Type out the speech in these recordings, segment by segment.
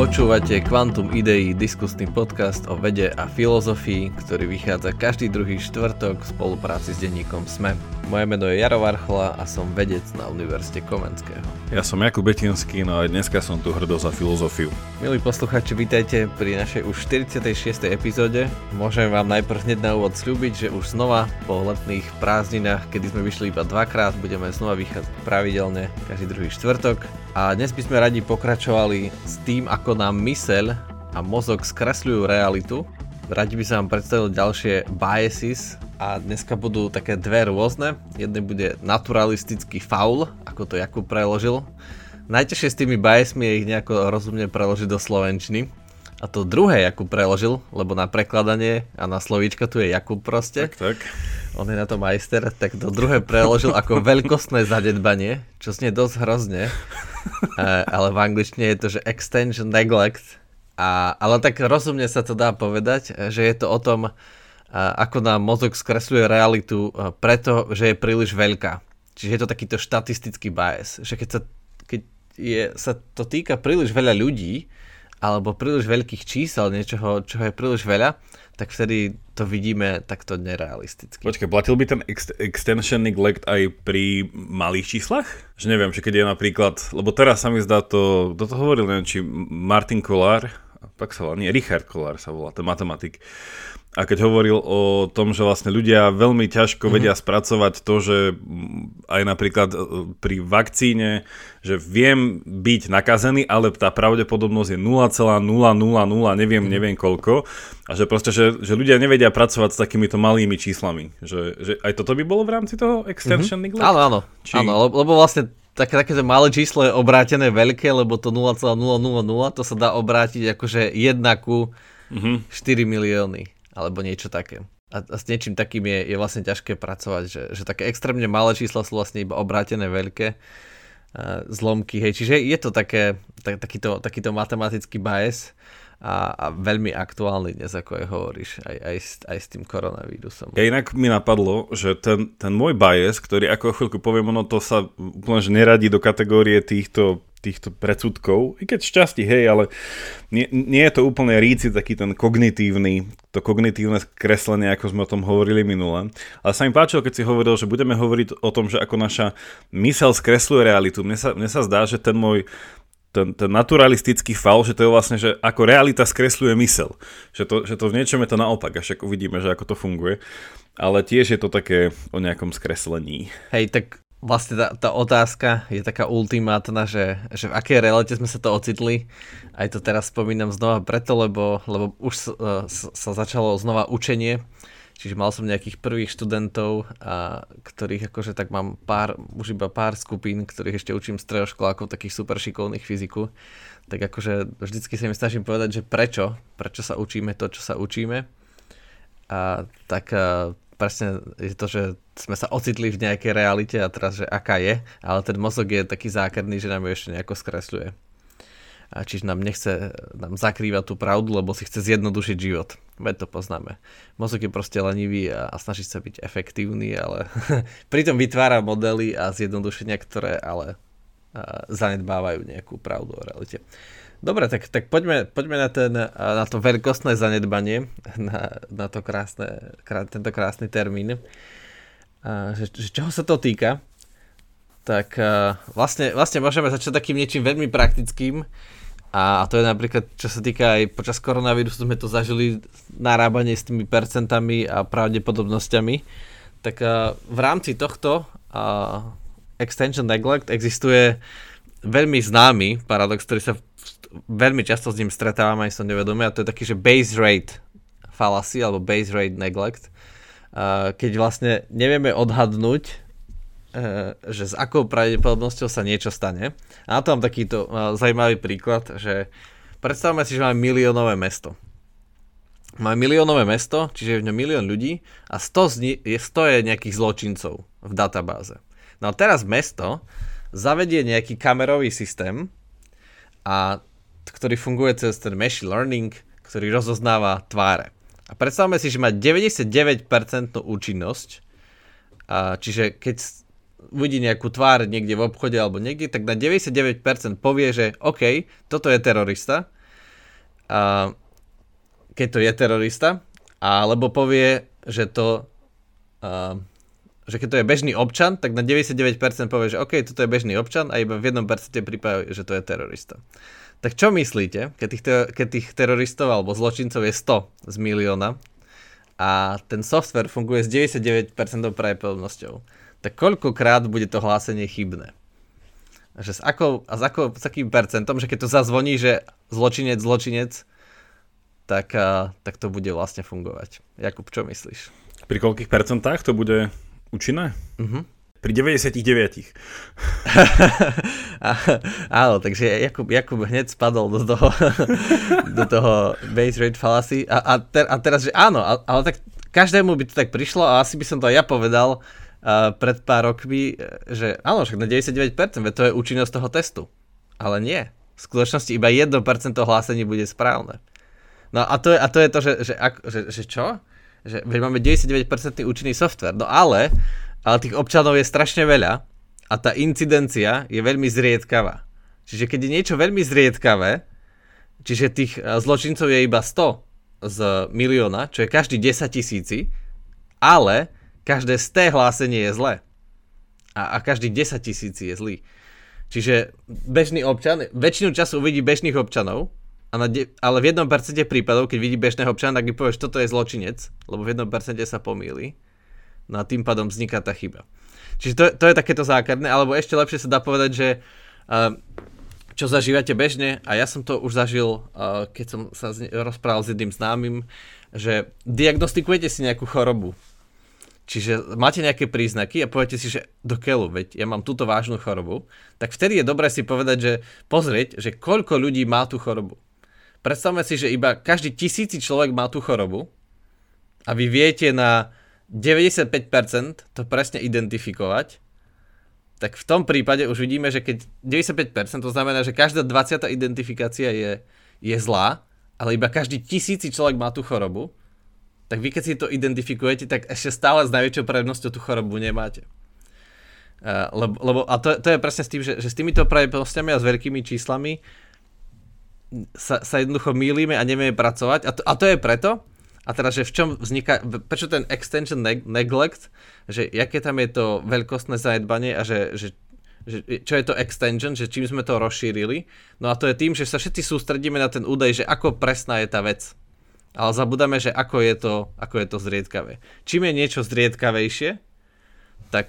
Počúvate Quantum Idei, diskusný podcast o vede a filozofii, ktorý vychádza každý druhý štvrtok v spolupráci s denníkom SME. Moje meno je Jaro Varchola a som vedec na Univerzite Komenského. Ja som Jakub Betinský, no aj dneska som tu hrdo za filozofiu. Milí poslucháči, vítajte pri našej už 46. epizóde. Môžem vám najprv hneď na úvod sľúbiť, že už znova po letných prázdninách, kedy sme vyšli iba dvakrát, budeme znova vychádzať pravidelne každý druhý štvrtok. A dnes by sme radi pokračovali s tým, ako nám myseľ a mozog skresľujú realitu. Radi by som vám predstavil ďalšie biases a dneska budú také dve rôzne. Jedný bude naturalistický faul, ako to Jakub preložil. Najťažšie s tými biasmi je ich nejako rozumne preložiť do slovenčiny. A to druhé Jakub preložil, lebo na prekladanie a na slovíčka tu je Jakub proste. Tak. On je na to majster, tak to druhé preložil ako veľkostné zadedbanie, čo znie dosť hrozne. Ale v angličtine je to, že extension neglect. Ale tak rozumne sa to dá povedať, že je to o tom, ako nám mozog skresľuje realitu preto, že je príliš veľká. Čiže je to takýto štatistický bias, že keď sa to týka príliš veľa ľudí, alebo príliš veľkých čísel, niečoho, čo je príliš veľa, tak vtedy to vidíme takto nerealisticky. Počkaj, platil by ten extension neglect aj pri malých číslach? Že neviem, že keď je napríklad, lebo teraz sa mi zdá to, kto to hovoril, neviem, či Martin Kolár, tak sa volá, nie, Richard Kolár sa volá, to je matematik. A keď hovoril o tom, že vlastne ľudia veľmi ťažko vedia spracovať to, že aj napríklad pri vakcíne, že viem byť nakazený, ale tá pravdepodobnosť je 0,000, neviem koľko. A že proste, že ľudia nevedia pracovať s takýmito malými číslami. Že aj toto by bolo v rámci toho extension neglect? Áno, lebo vlastne takéto malé číslo je obrátené veľké, lebo to 0,000, to sa dá obrátiť akože 1:4 milióny. Alebo niečo také. A s niečím takým je vlastne ťažké pracovať, že také extrémne malé čísla sú vlastne iba obrátené veľké zlomky. Hej. Čiže je to takýto matematický bias a veľmi aktuálny dnes, ako aj hovoríš, aj s tým koronavírusom. Ja inak mi napadlo, že ten môj bias, ktorý ako chvíľku poviem, ono to sa úplne že neradí do kategórie týchto predsudkov, i keď šťastí, hej, ale nie je to úplne ríci taký ten kognitívne kreslenie, ako sme o tom hovorili minule. Ale sa mi páčilo, keď si hovoril, že budeme hovoriť o tom, že ako naša myseľ skresluje realitu. Mne sa zdá, že ten môj ten naturalistický faul, že to je vlastne, že ako realita skresľuje myseľ. Že to v niečom je to naopak, až ako uvidíme, že ako to funguje. Ale tiež je to také o nejakom skreslení. Hej, tak vlastne tá otázka je taká ultimátna, že v akej realite sme sa to ocitli. Aj to teraz spomínam znova preto, lebo už sa začalo znova učenie. Čiže mal som nejakých prvých študentov, ktorých akože tak mám iba pár skupín, ktorých ešte učím stredoškolákov, takých super šikovných fyziku. Tak akože vždycky sa im snažím povedať, že prečo sa učíme to, čo sa učíme. Presne je to, že sme sa ocitli v nejakej realite a teraz, že aká je, ale ten mozog je taký zákerný, že nám ju ešte nejako skresľuje. A čiže nám zakrýva tú pravdu, lebo si chce zjednodušiť život. Veď to poznáme. Mozog je proste lenivý a snaží sa byť efektívny, ale pritom vytvára modely a zjednodušenia, ktoré ale zanedbávajú nejakú pravdu o realite. Dobre, tak poďme na to veľkostné zanedbanie, na to tento krásny termín. Že čoho sa to týka? Tak vlastne môžeme začať takým niečím veľmi praktickým. A to je napríklad, čo sa týka aj počas koronavírusu, sme to zažili narábanie s tými percentami a pravdepodobnosťami. Tak v rámci tohto extension neglect existuje veľmi známy paradox, ktorý sa veľmi často s ním stretávam, aj som nevedomý, a to je taký, že base rate fallacy, alebo base rate neglect, keď vlastne nevieme odhadnúť, že s akou pravdepodobnosťou sa niečo stane. A na to mám takýto zaujímavý príklad, že predstavme si, že máme miliónové mesto. Čiže je v ňom 1 000 000 ľudí a 100 je nejakých zločincov v databáze. No a teraz mesto zavedie nejaký kamerový systém, ktorý funguje cez ten machine learning, ktorý rozoznáva tváre. A predstavme si, že má 99% účinnosť, čiže keď uvidí nejakú tvár niekde v obchode alebo niekde, tak na 99% povie, že OK, toto je terorista, keď to je terorista, alebo povie, že to... že keď to je bežný občan, tak na 99% povie, že OK, toto je bežný občan a iba v 1% prípade, že to je terorista. Tak čo myslíte, keď tých teroristov alebo zločincov je 100 z milióna a ten software funguje s 99% pravdepodobnosťou, tak koľkokrát bude to hlásenie chybné? Že s akým percentom, že keď to zazvoní, že zločinec, tak to bude vlastne fungovať. Jakub, čo myslíš? Pri koľkých percentách to bude... Účinné? Uh-huh. Pri 99. Áno, takže Jakub hneď spadol do toho base rate fallacy a teraz, že áno, ale tak každému by to tak prišlo a asi by som to aj ja povedal pred pár rokmi, že áno, však na 99%, to je účinnosť toho testu. Ale nie. V skutočnosti iba 1% hlásení bude správne. No a to je to, že čo? Že máme 99% účinný software, no ale tých občanov je strašne veľa a tá incidencia je veľmi zriedkavá. Čiže keď je niečo veľmi zriedkavé, čiže tých zločincov je iba 100 z milióna, čo je každý 10 000, ale každé z té hlásenie je zlé. A každý 10 000 je zlý. Čiže bežný občan, väčšinu času uvidí bežných občanov, ale v 1% prípadov, keď vidí bežného občana, tak by povieš, toto je zločinec, lebo v 1% sa pomýli. No a tým pádom vzniká tá chyba. Čiže to je takéto základné, alebo ešte lepšie sa dá povedať, že čo zažívate bežne, a ja som to už zažil, keď som sa rozprával s jedným známym, že diagnostikujete si nejakú chorobu. Čiže máte nejaké príznaky a poviete si, že do keľu, veď ja mám túto vážnu chorobu, tak vtedy je dobré si povedať, že pozrieť, že koľko ľudí má tú chorobu. Predstavme si, že iba každý 1000 človek má tú chorobu a vy viete na 95% to presne identifikovať, tak v tom prípade už vidíme, že keď 95%, to znamená, že každá 20. identifikácia je zlá, ale iba každý 1000 človek má tú chorobu, tak vy keď si to identifikujete, tak ešte stále s najväčšou pravdepodobnosťou tú chorobu nemáte. A to je presne s tým, že s týmito pravdepodobnosťami a s veľkými číslami sa jednoducho mýlime a nevieme pracovať a to je preto, a teraz, že v čom vzniká, prečo ten extension neglect, že aké tam je to veľkostné zanedbanie a že čo je to extension, že čím sme to rozšírili, no a to je tým, že sa všetci sústredíme na ten údaj, že ako presná je tá vec, ale zabudáme, že ako je to zriedkavé. Čím je niečo zriedkavejšie, tak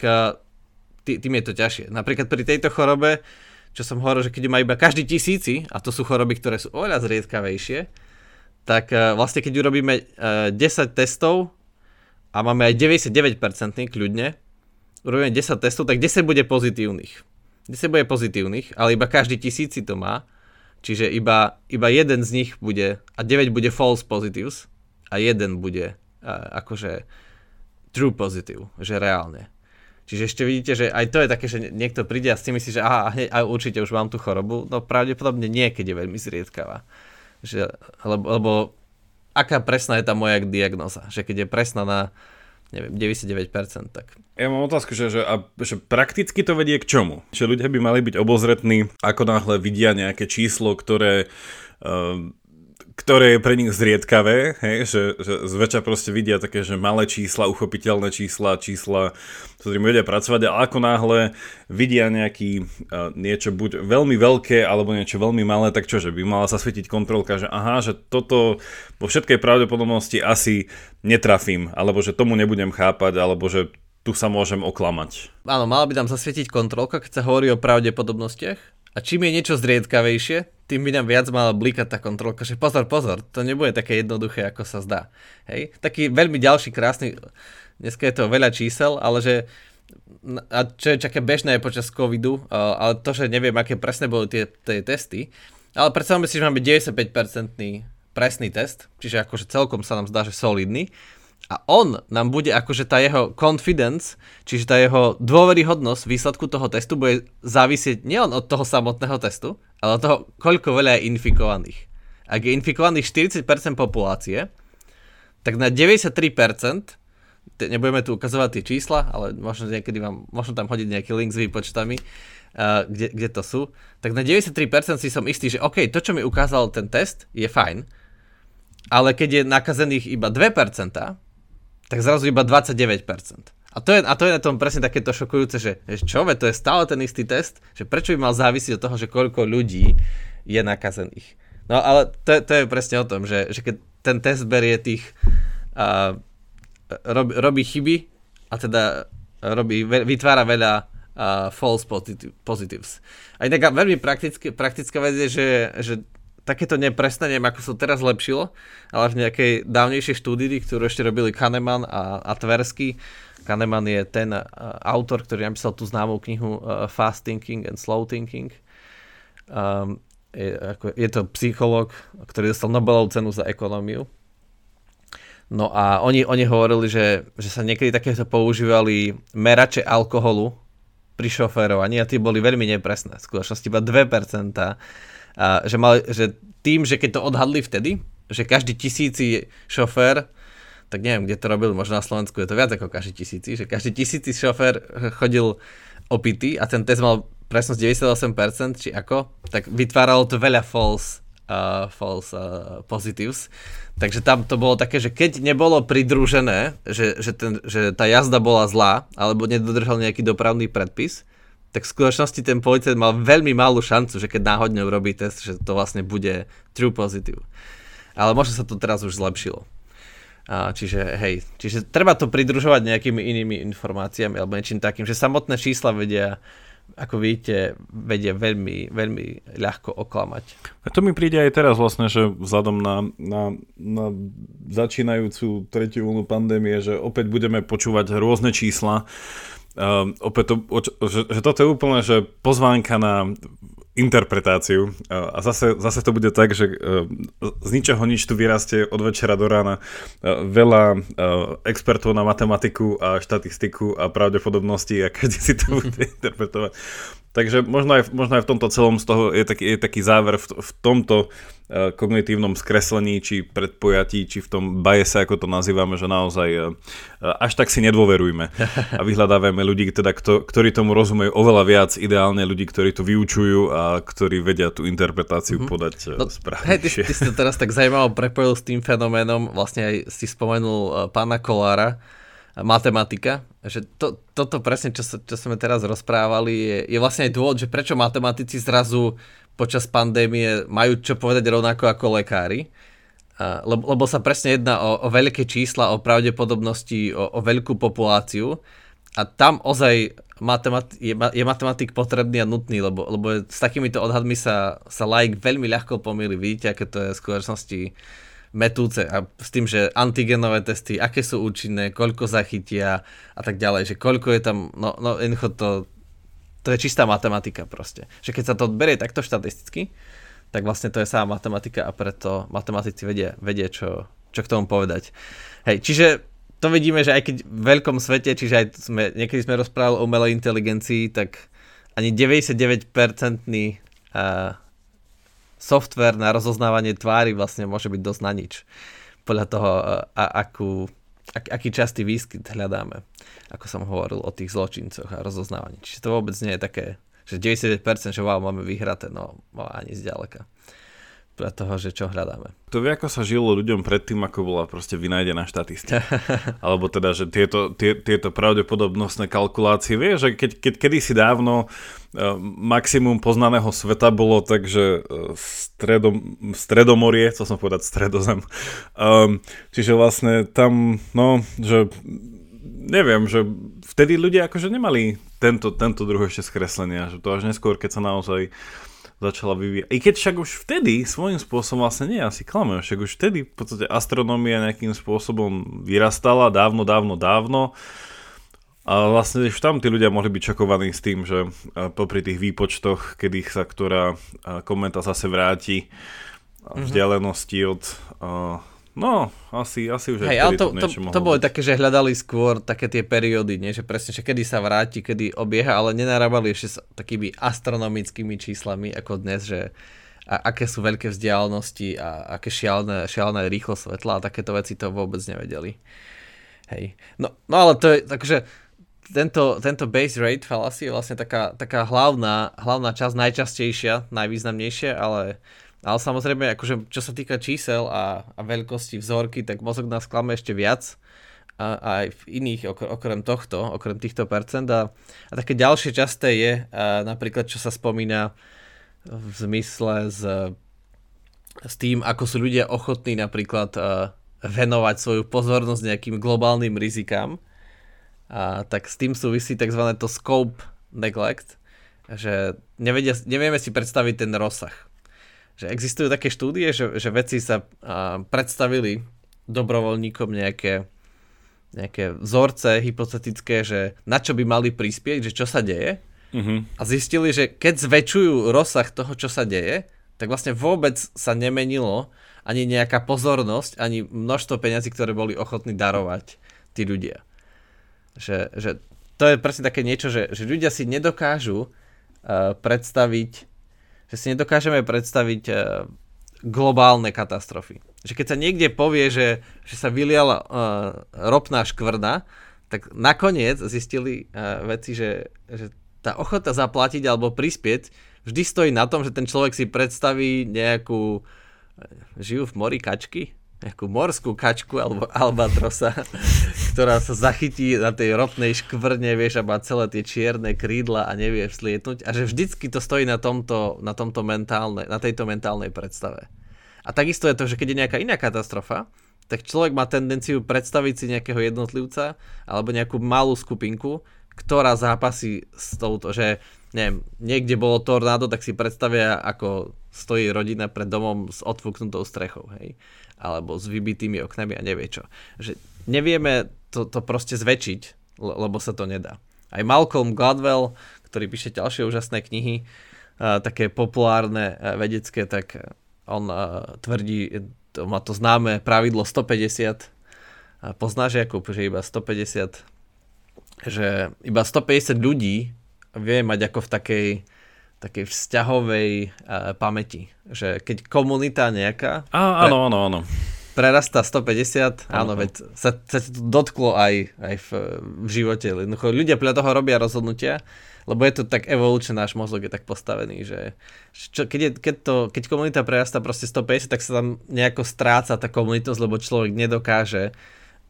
tým je to ťažšie. Napríklad pri tejto chorobe, čo som hovoril, že keď má iba každý 1000, a to sú choroby, ktoré sú oveľa zriedkavejšie, tak vlastne keď urobíme 10 testov a máme aj 99% kľudne, urobíme 10 testov, tak 10 bude pozitívnych. 10 bude pozitívnych, ale iba každý 1000 to má, čiže iba jeden z nich bude, a 9 bude false positives, a jeden bude akože true positive, že reálne. Čiže ešte vidíte, že aj to je také, že niekto príde a s tým myslí, že aha, hneď, určite už mám tú chorobu. No pravdepodobne nie, keď je veľmi zriedkavá. Lebo aká presná je tá moja diagnóza? Že keď je presná na, neviem, 99%, tak... Ja mám otázku, že prakticky to vedie k čomu? Že ľudia by mali byť obozretní, ako náhle vidia nejaké číslo, ktoré je pre nich zriedkavé, hej? Že zväčša proste vidia také, že malé čísla, uchopiteľné čísla, s ktorými vedia pracovať, ale ako náhle vidia niečo buď veľmi veľké, alebo niečo veľmi malé, tak čo, že by mala zasvietiť kontrolka, že aha, že toto vo všetkej pravdepodobnosti asi netrafím, alebo že tomu nebudem chápať, alebo že tu sa môžem oklamať. Áno, mala by tam zasvietiť kontrolka, keď sa hovorí o pravdepodobnostiach, a čím je niečo zriedkavejšie, tým by nám viac mala blikať tá kontrolka, že pozor, to nebude také jednoduché, ako sa zdá. Hej? Taký veľmi ďalší krásny, dneska je to veľa čísel, ale že, a čo je také bežné počas covidu, ale to, že neviem, aké presne boli tie testy, ale predstavme si, že máme 95% presný test, čiže akože celkom sa nám zdá, že solidný, a on nám bude akože tá jeho confidence, čiže tá jeho dôveryhodnosť výsledku toho testu bude závisieť nielen od toho samotného testu, ale od toho, koľko veľa je infikovaných. Ak je infikovaných 40% populácie, tak na 93% nebudeme tu ukazovať tie čísla, ale možno niekedy vám, možno tam hodiť nejaký link s výpočtami, kde to sú, tak na 93% si som istý, že OK, to, čo mi ukázal ten test, je fajn, ale keď je nakazených iba 2%, tak zrazu iba 29%. A to je na tom presne takéto šokujúce, že to je stále ten istý test, že prečo by mal závisiť od toho, že koľko ľudí je nakazených. No ale to je presne o tom, že keď ten test berie tých, robí chyby a teda vytvára veľa false positives. A inak veľmi praktická vec je, že takéto nepresné, neviem, ako sa teraz zlepšilo, ale v nejakej dávnejšej štúdii, ktorú ešte robili Kahneman a Tversky. Kahneman je ten autor, ktorý napísal tú známú knihu Fast Thinking and Slow Thinking. Je to psychológ, ktorý dostal Nobelovú cenu za ekonómiu. No a oni hovorili, že sa niekedy takéto používali merače alkoholu pri šoférovaní a tie boli veľmi nepresné. V skutočnosti iba 2%. Že tým, že keď to odhadli vtedy, že každý tisíci šofér, tak neviem, kde to robil, možno na Slovensku je to viac ako každý tisíci šofér chodil opitý a ten test mal presnosť 98%, či ako, tak vytváralo to veľa false positives. Takže tam to bolo také, že keď nebolo pridružené, že tá jazda bola zlá, alebo nedodržal nejaký dopravný predpis, tak v skutočnosti ten policajt mal veľmi malú šancu, že keď náhodne urobí test, že to vlastne bude true positive. Ale možno sa to teraz už zlepšilo. Čiže treba to pridružovať nejakými inými informáciami alebo niečím takým, že samotné čísla vedia, ako vidíte, vedia veľmi, veľmi ľahko oklamať. A to mi príde aj teraz vlastne, že vzhľadom na začínajúcu tretiu vlnu pandémie, že opäť budeme počúvať rôzne čísla. Opäť že toto je úplne že pozvánka na interpretáciu a zase to bude tak, že z ničoho nič tu vyrastie od večera do rána veľa expertov na matematiku a štatistiku a pravdepodobnosti a každý si to bude interpretovať. Takže možno aj v tomto celom z toho je taký záver v tomto kognitívnom skreslení, či predpojatí, či v tom biase, ako to nazývame, že naozaj až tak si nedôverujme. A vyhľadávame ľudí, teda, ktorí tomu rozumejú oveľa viac, ideálne ľudí, ktorí to vyučujú a ktorí vedia tú interpretáciu podať správnejšie. Hej, ty si to teraz tak zaujímavo prepojil s tým fenoménom, vlastne aj si spomenul pána Kolára, matematika, že toto presne, čo sme teraz rozprávali, je vlastne aj dôvod, že prečo matematici zrazu počas pandémie majú čo povedať rovnako ako lekári, lebo sa presne jedná o veľké čísla, o pravdepodobnosti, o veľkú populáciu a tam ozaj je matematik potrebný a nutný, lebo s takýmito odhadmi sa laik veľmi ľahko pomýli. Vidíte, aké to je v skutočnosti metúce a s tým, že antigenové testy, aké sú účinné, koľko zachytia a tak ďalej, že koľko je tam, no jednoducho to je čistá matematika proste. Že keď sa to odberie takto štatisticky, tak vlastne to je sama matematika a preto matematici vedia čo k tomu povedať. Hej, čiže to vidíme, že aj keď v veľkom svete, čiže aj niekedy sme rozprávali o umelej inteligencii, tak ani 99% software na rozoznávanie tvári vlastne môže byť dosť na nič. Podľa toho, aký častý výskyt hľadáme. Ako som hovoril o tých zločincoch a rozoznávaní. Čiže to vôbec nie je také, že 99%, že wow, máme vyhraté, no ani zďaleka. Podľa toho, že čo hľadáme. To vie, ako sa žilo ľuďom predtým, ako bola proste vynájdená štatistika. Alebo teda, že tieto pravdepodobnostné kalkulácie, vie, že keď kedysi dávno maximum poznaného sveta bolo tak, že stredomorie, chcel som povedať stredozem. Čiže vlastne tam, že neviem, že vtedy ľudia akože nemali tento druh ešte skreslenia, že to až neskôr, keď sa naozaj začala vyvíjať. I keď však už vtedy svojím spôsobom vlastne nie, asi klamem, však už vtedy v podstate astronomia nejakým spôsobom vyrastala dávno. A vlastne už tam tí ľudia mohli byť šokovaní s tým, že popri tých výpočtoch, kedy sa ktorá kometa zase vráti vzdialenosti od... asi už aj vtedy to niečo mohlo. To bolo také, že hľadali skôr také tie periódy, nie? Že presne, že kedy sa vráti, kedy obieha, ale nenarábali ešte s takými astronomickými číslami ako dnes, že aké sú veľké vzdialenosti a aké šialená rýchlosť svetla a takéto veci to vôbec nevedeli. Hej. No ale to je, takže tento base rate fallacy je vlastne taká hlavná časť, najčastejšia, najvýznamnejšia, ale samozrejme, akože čo sa týka čísel a veľkosti vzorky, tak mozog nás klame ešte viac a aj v iných, okrem týchto percent. A také ďalšie časté je napríklad, čo sa spomína v zmysle s tým, ako sú ľudia ochotní napríklad venovať svoju pozornosť nejakým globálnym rizikám. A tak s tým súvisí tzv. To scope neglect, že nevieme si predstaviť ten rozsah. Že existujú také štúdie, že vedci sa predstavili dobrovoľníkom nejaké vzorce hypotetické, že na čo by mali prispieť, že čo sa deje. Mm-hmm. A zistili, že keď zväčšujú rozsah toho, čo sa deje, tak vlastne vôbec sa nemenilo ani nejaká pozornosť, ani množstvo peňazí, ktoré boli ochotní darovať tí ľudia. Že to je presne také niečo, že ľudia si nedokážu predstaviť globálne katastrofy. Že keď sa niekde povie, že sa vyliala ropná škvrna, tak nakoniec zistili vedci, že tá ochota zaplatiť alebo prispieť vždy stojí na tom, že ten človek si predstaví nejakú, žijú v mori kačky, nejakú morskú kačku alebo albatrosa, ktorá sa zachytí na tej ropnej škvrne, vieš, a má celé tie čierne krídla a nevie vzlietnúť, a že vždycky to stojí na tejto mentálnej predstave. A takisto je to, že keď je nejaká iná katastrofa, tak človek má tendenciu predstaviť si nejakého jednotlivca alebo nejakú malú skupinku, ktorá zápasí s touto, že neviem, niekde bolo tornádo, tak si predstavia, ako stojí rodina pred domom s odfúknutou strechou, hej? Alebo s vybitými oknami a nevie čo. Že nevieme to proste zväčšiť, lebo sa to nedá. Aj Malcolm Gladwell, ktorý píše ďalšie úžasné knihy, také populárne vedecké, tak on tvrdí, to má to známe pravidlo 150, poznáš, Jakub, že iba 150 ľudí vie mať ako v takej vzťahovej pamäti. Že keď komunita nejaká áno. prerastá 150, áno, veď sa to dotklo aj v živote. Ľudia podľa toho robia rozhodnutia, lebo je to tak evolučné, náš mozog je tak postavený, že keď komunita prerastá proste 150, tak sa tam nejako stráca tá komunitnosť, lebo človek nedokáže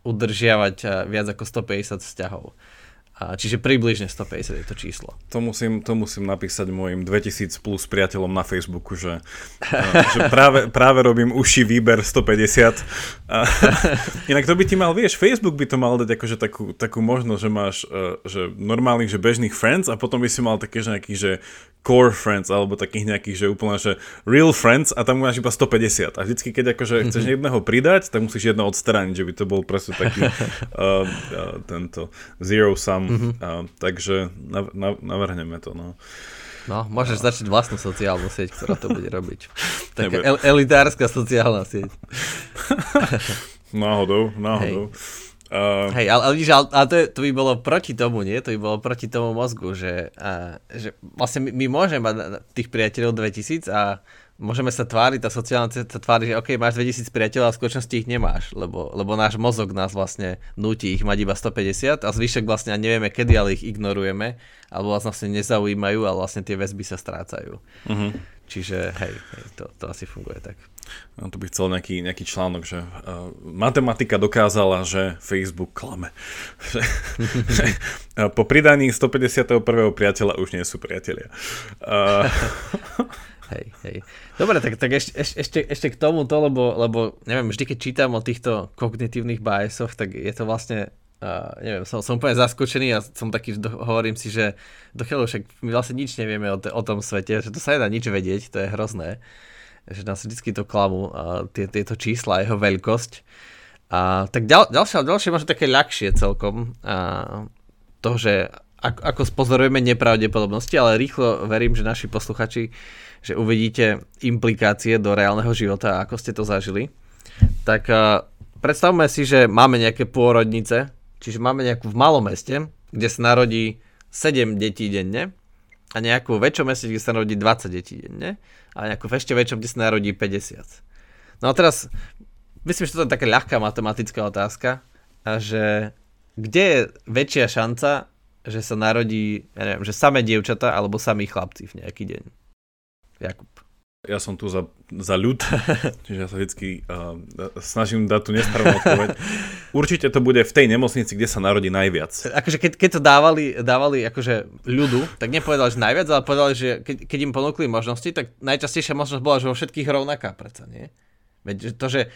udržiavať viac ako 150 vzťahov. Čiže približne 150 je to číslo. To musím napísať mojim 2000 plus priateľom na Facebooku, že práve robím uši výber 150. Inak to by ti mal, vieš, Facebook by to mal dať akože takú možnosť, že máš že normálnych, že bežných friends, a potom by si mal také, že nejakých, že core friends, alebo takých nejakých, že úplne, že real friends, a tam máš iba 150. A vždycky, keď akože chceš jedného pridať, tak musíš jedno odstrániť, že by to bol presne taký tento zero sum. Mm-hmm. Takže navrhneme to. No môžeš začať vlastnú sociálnu sieť, ktorá to bude robiť. Taká elitárska sociálna sieť. Náhodou. Hej, ale vidíš, ale to by bolo proti tomu, nie? To by bolo proti tomu mozgu, že vlastne my môžeme mať tých priateľov 2000 a môžeme sa tváriť, tá sociálna sieť sa tvári, že OK, máš 2000 priateľov, a v skutočnosti ich nemáš, lebo náš mozog nás vlastne núti ich mať iba 150 a zvyšok vlastne nevieme kedy, ale ich ignorujeme, alebo nás vlastne nezaujímajú a vlastne tie väzby sa strácajú. Uh-huh. Čiže hej, to asi funguje tak. No, tu by chcel nejaký článok, že matematika dokázala, že Facebook klame. Že po pridaní 151. priateľa už nie sú priatelia. Hej. Dobre, tak ešte k tomuto, lebo neviem, vždy keď čítam o týchto kognitívnych biasoch, tak je to vlastne neviem, som úplne zaskočený a som taký, hovorím si, že dochyľu, však my vlastne nič nevieme o tom svete, že to sa nedá nič vedieť, to je hrozné, že nás vždycky to klamú, tieto čísla, jeho veľkosť. Tak ďalšie možno také ľahšie celkom, to, že ako spozorujeme nepravdepodobnosti, ale rýchlo verím, že naši posluchači, že uvidíte implikácie do reálneho života, ako ste to zažili. Tak predstavme si, že máme nejaké pôrodnice, čiže máme nejakú v malom meste, kde sa narodí 7 detí denne, a nejakú väčšom meste, kde sa narodí 20 detí denne, a nejakú ešte väčšom, kde sa narodí 50. No a teraz, myslím, že to je taká ľahká matematická otázka, a že kde je väčšia šanca, že sa narodí, ja neviem, že samé dievčatá alebo samí chlapci v nejaký deň? Jakub. Ja som tu za ľud, čiže ja sa vždycky snažím dať tú nesprávnu odpoveď. Určite to bude v tej nemocnici, kde sa narodí najviac. Akože keď to dávali akože ľudu, tak nepovedali, že najviac, ale povedali, že keď im ponúkli možnosti, tak najčastejšia možnosť bola, že vo všetkých rovnaká, predsa nie? Veď to, že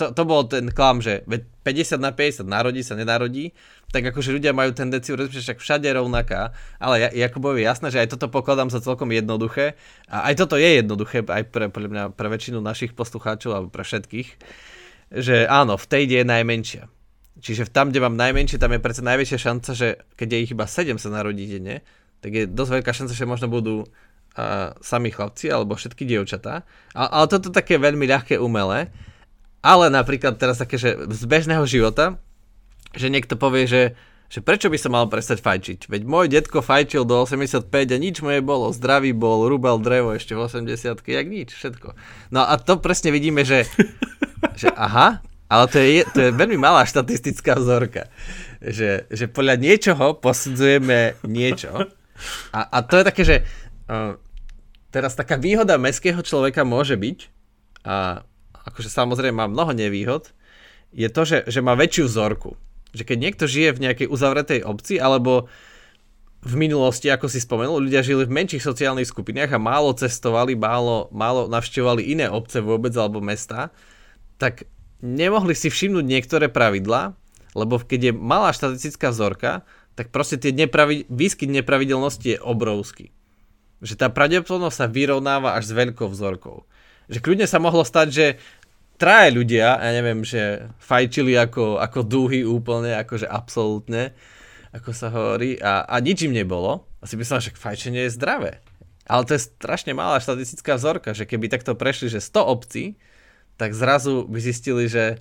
to bol ten klam, že 50/50 narodí sa, nenarodí, tak akože ľudia majú tendenciu rozprávať, však všade rovnaká, ale Jakubovi je jasné, že aj toto pokladám za celkom jednoduché a aj toto je jednoduché aj pre mňa, pre väčšinu našich poslucháčov alebo pre všetkých, že áno, v tej je najmenšia. Čiže tam, kde mám najmenšie, tam je predsa najväčšia šanca, že keď je ich iba 7 sa narodí denne, tak je dosť veľká šanca, že možno budú sami chlapci alebo všetky dievčatá. Ale toto také veľmi ľahké, umelé. Ale napríklad teraz také, že z bežného života, že niekto povie, že prečo by som mal prestať fajčiť? Veď môj detko fajčil do 85 a nič mu nebolo. Zdravý bol, rúbal drevo ešte v 80-ke, jak nič, všetko. No a to presne vidíme, že aha, ale to je veľmi malá štatistická vzorka. Že podľa niečoho posudzujeme niečo. A to je také, že teraz taká výhoda mestského človeka môže byť, a akože samozrejme má mnoho nevýhod, je to, že má väčšiu vzorku. Že keď niekto žije v nejakej uzavretej obci, alebo v minulosti, ako si spomenul, ľudia žili v menších sociálnych skupinách a málo cestovali, málo navštevovali iné obce vôbec alebo mesta, tak nemohli si všimnúť niektoré pravidlá, lebo keď je malá štatistická vzorka, tak proste výskyt nepravidelnosti je obrovský. Že tá pravdepodobnosť sa vyrovnáva až s veľkou vzorkou. Že kľudne sa mohlo stať, že traja ľudia, ja neviem, že fajčili ako dúhy úplne, akože absolútne, ako sa hovorí, a nič im nebolo. A si myslel, že fajčenie je zdravé. Ale to je strašne malá štatistická vzorka, že keby takto prešli, že 100 obcí, tak zrazu by zistili, že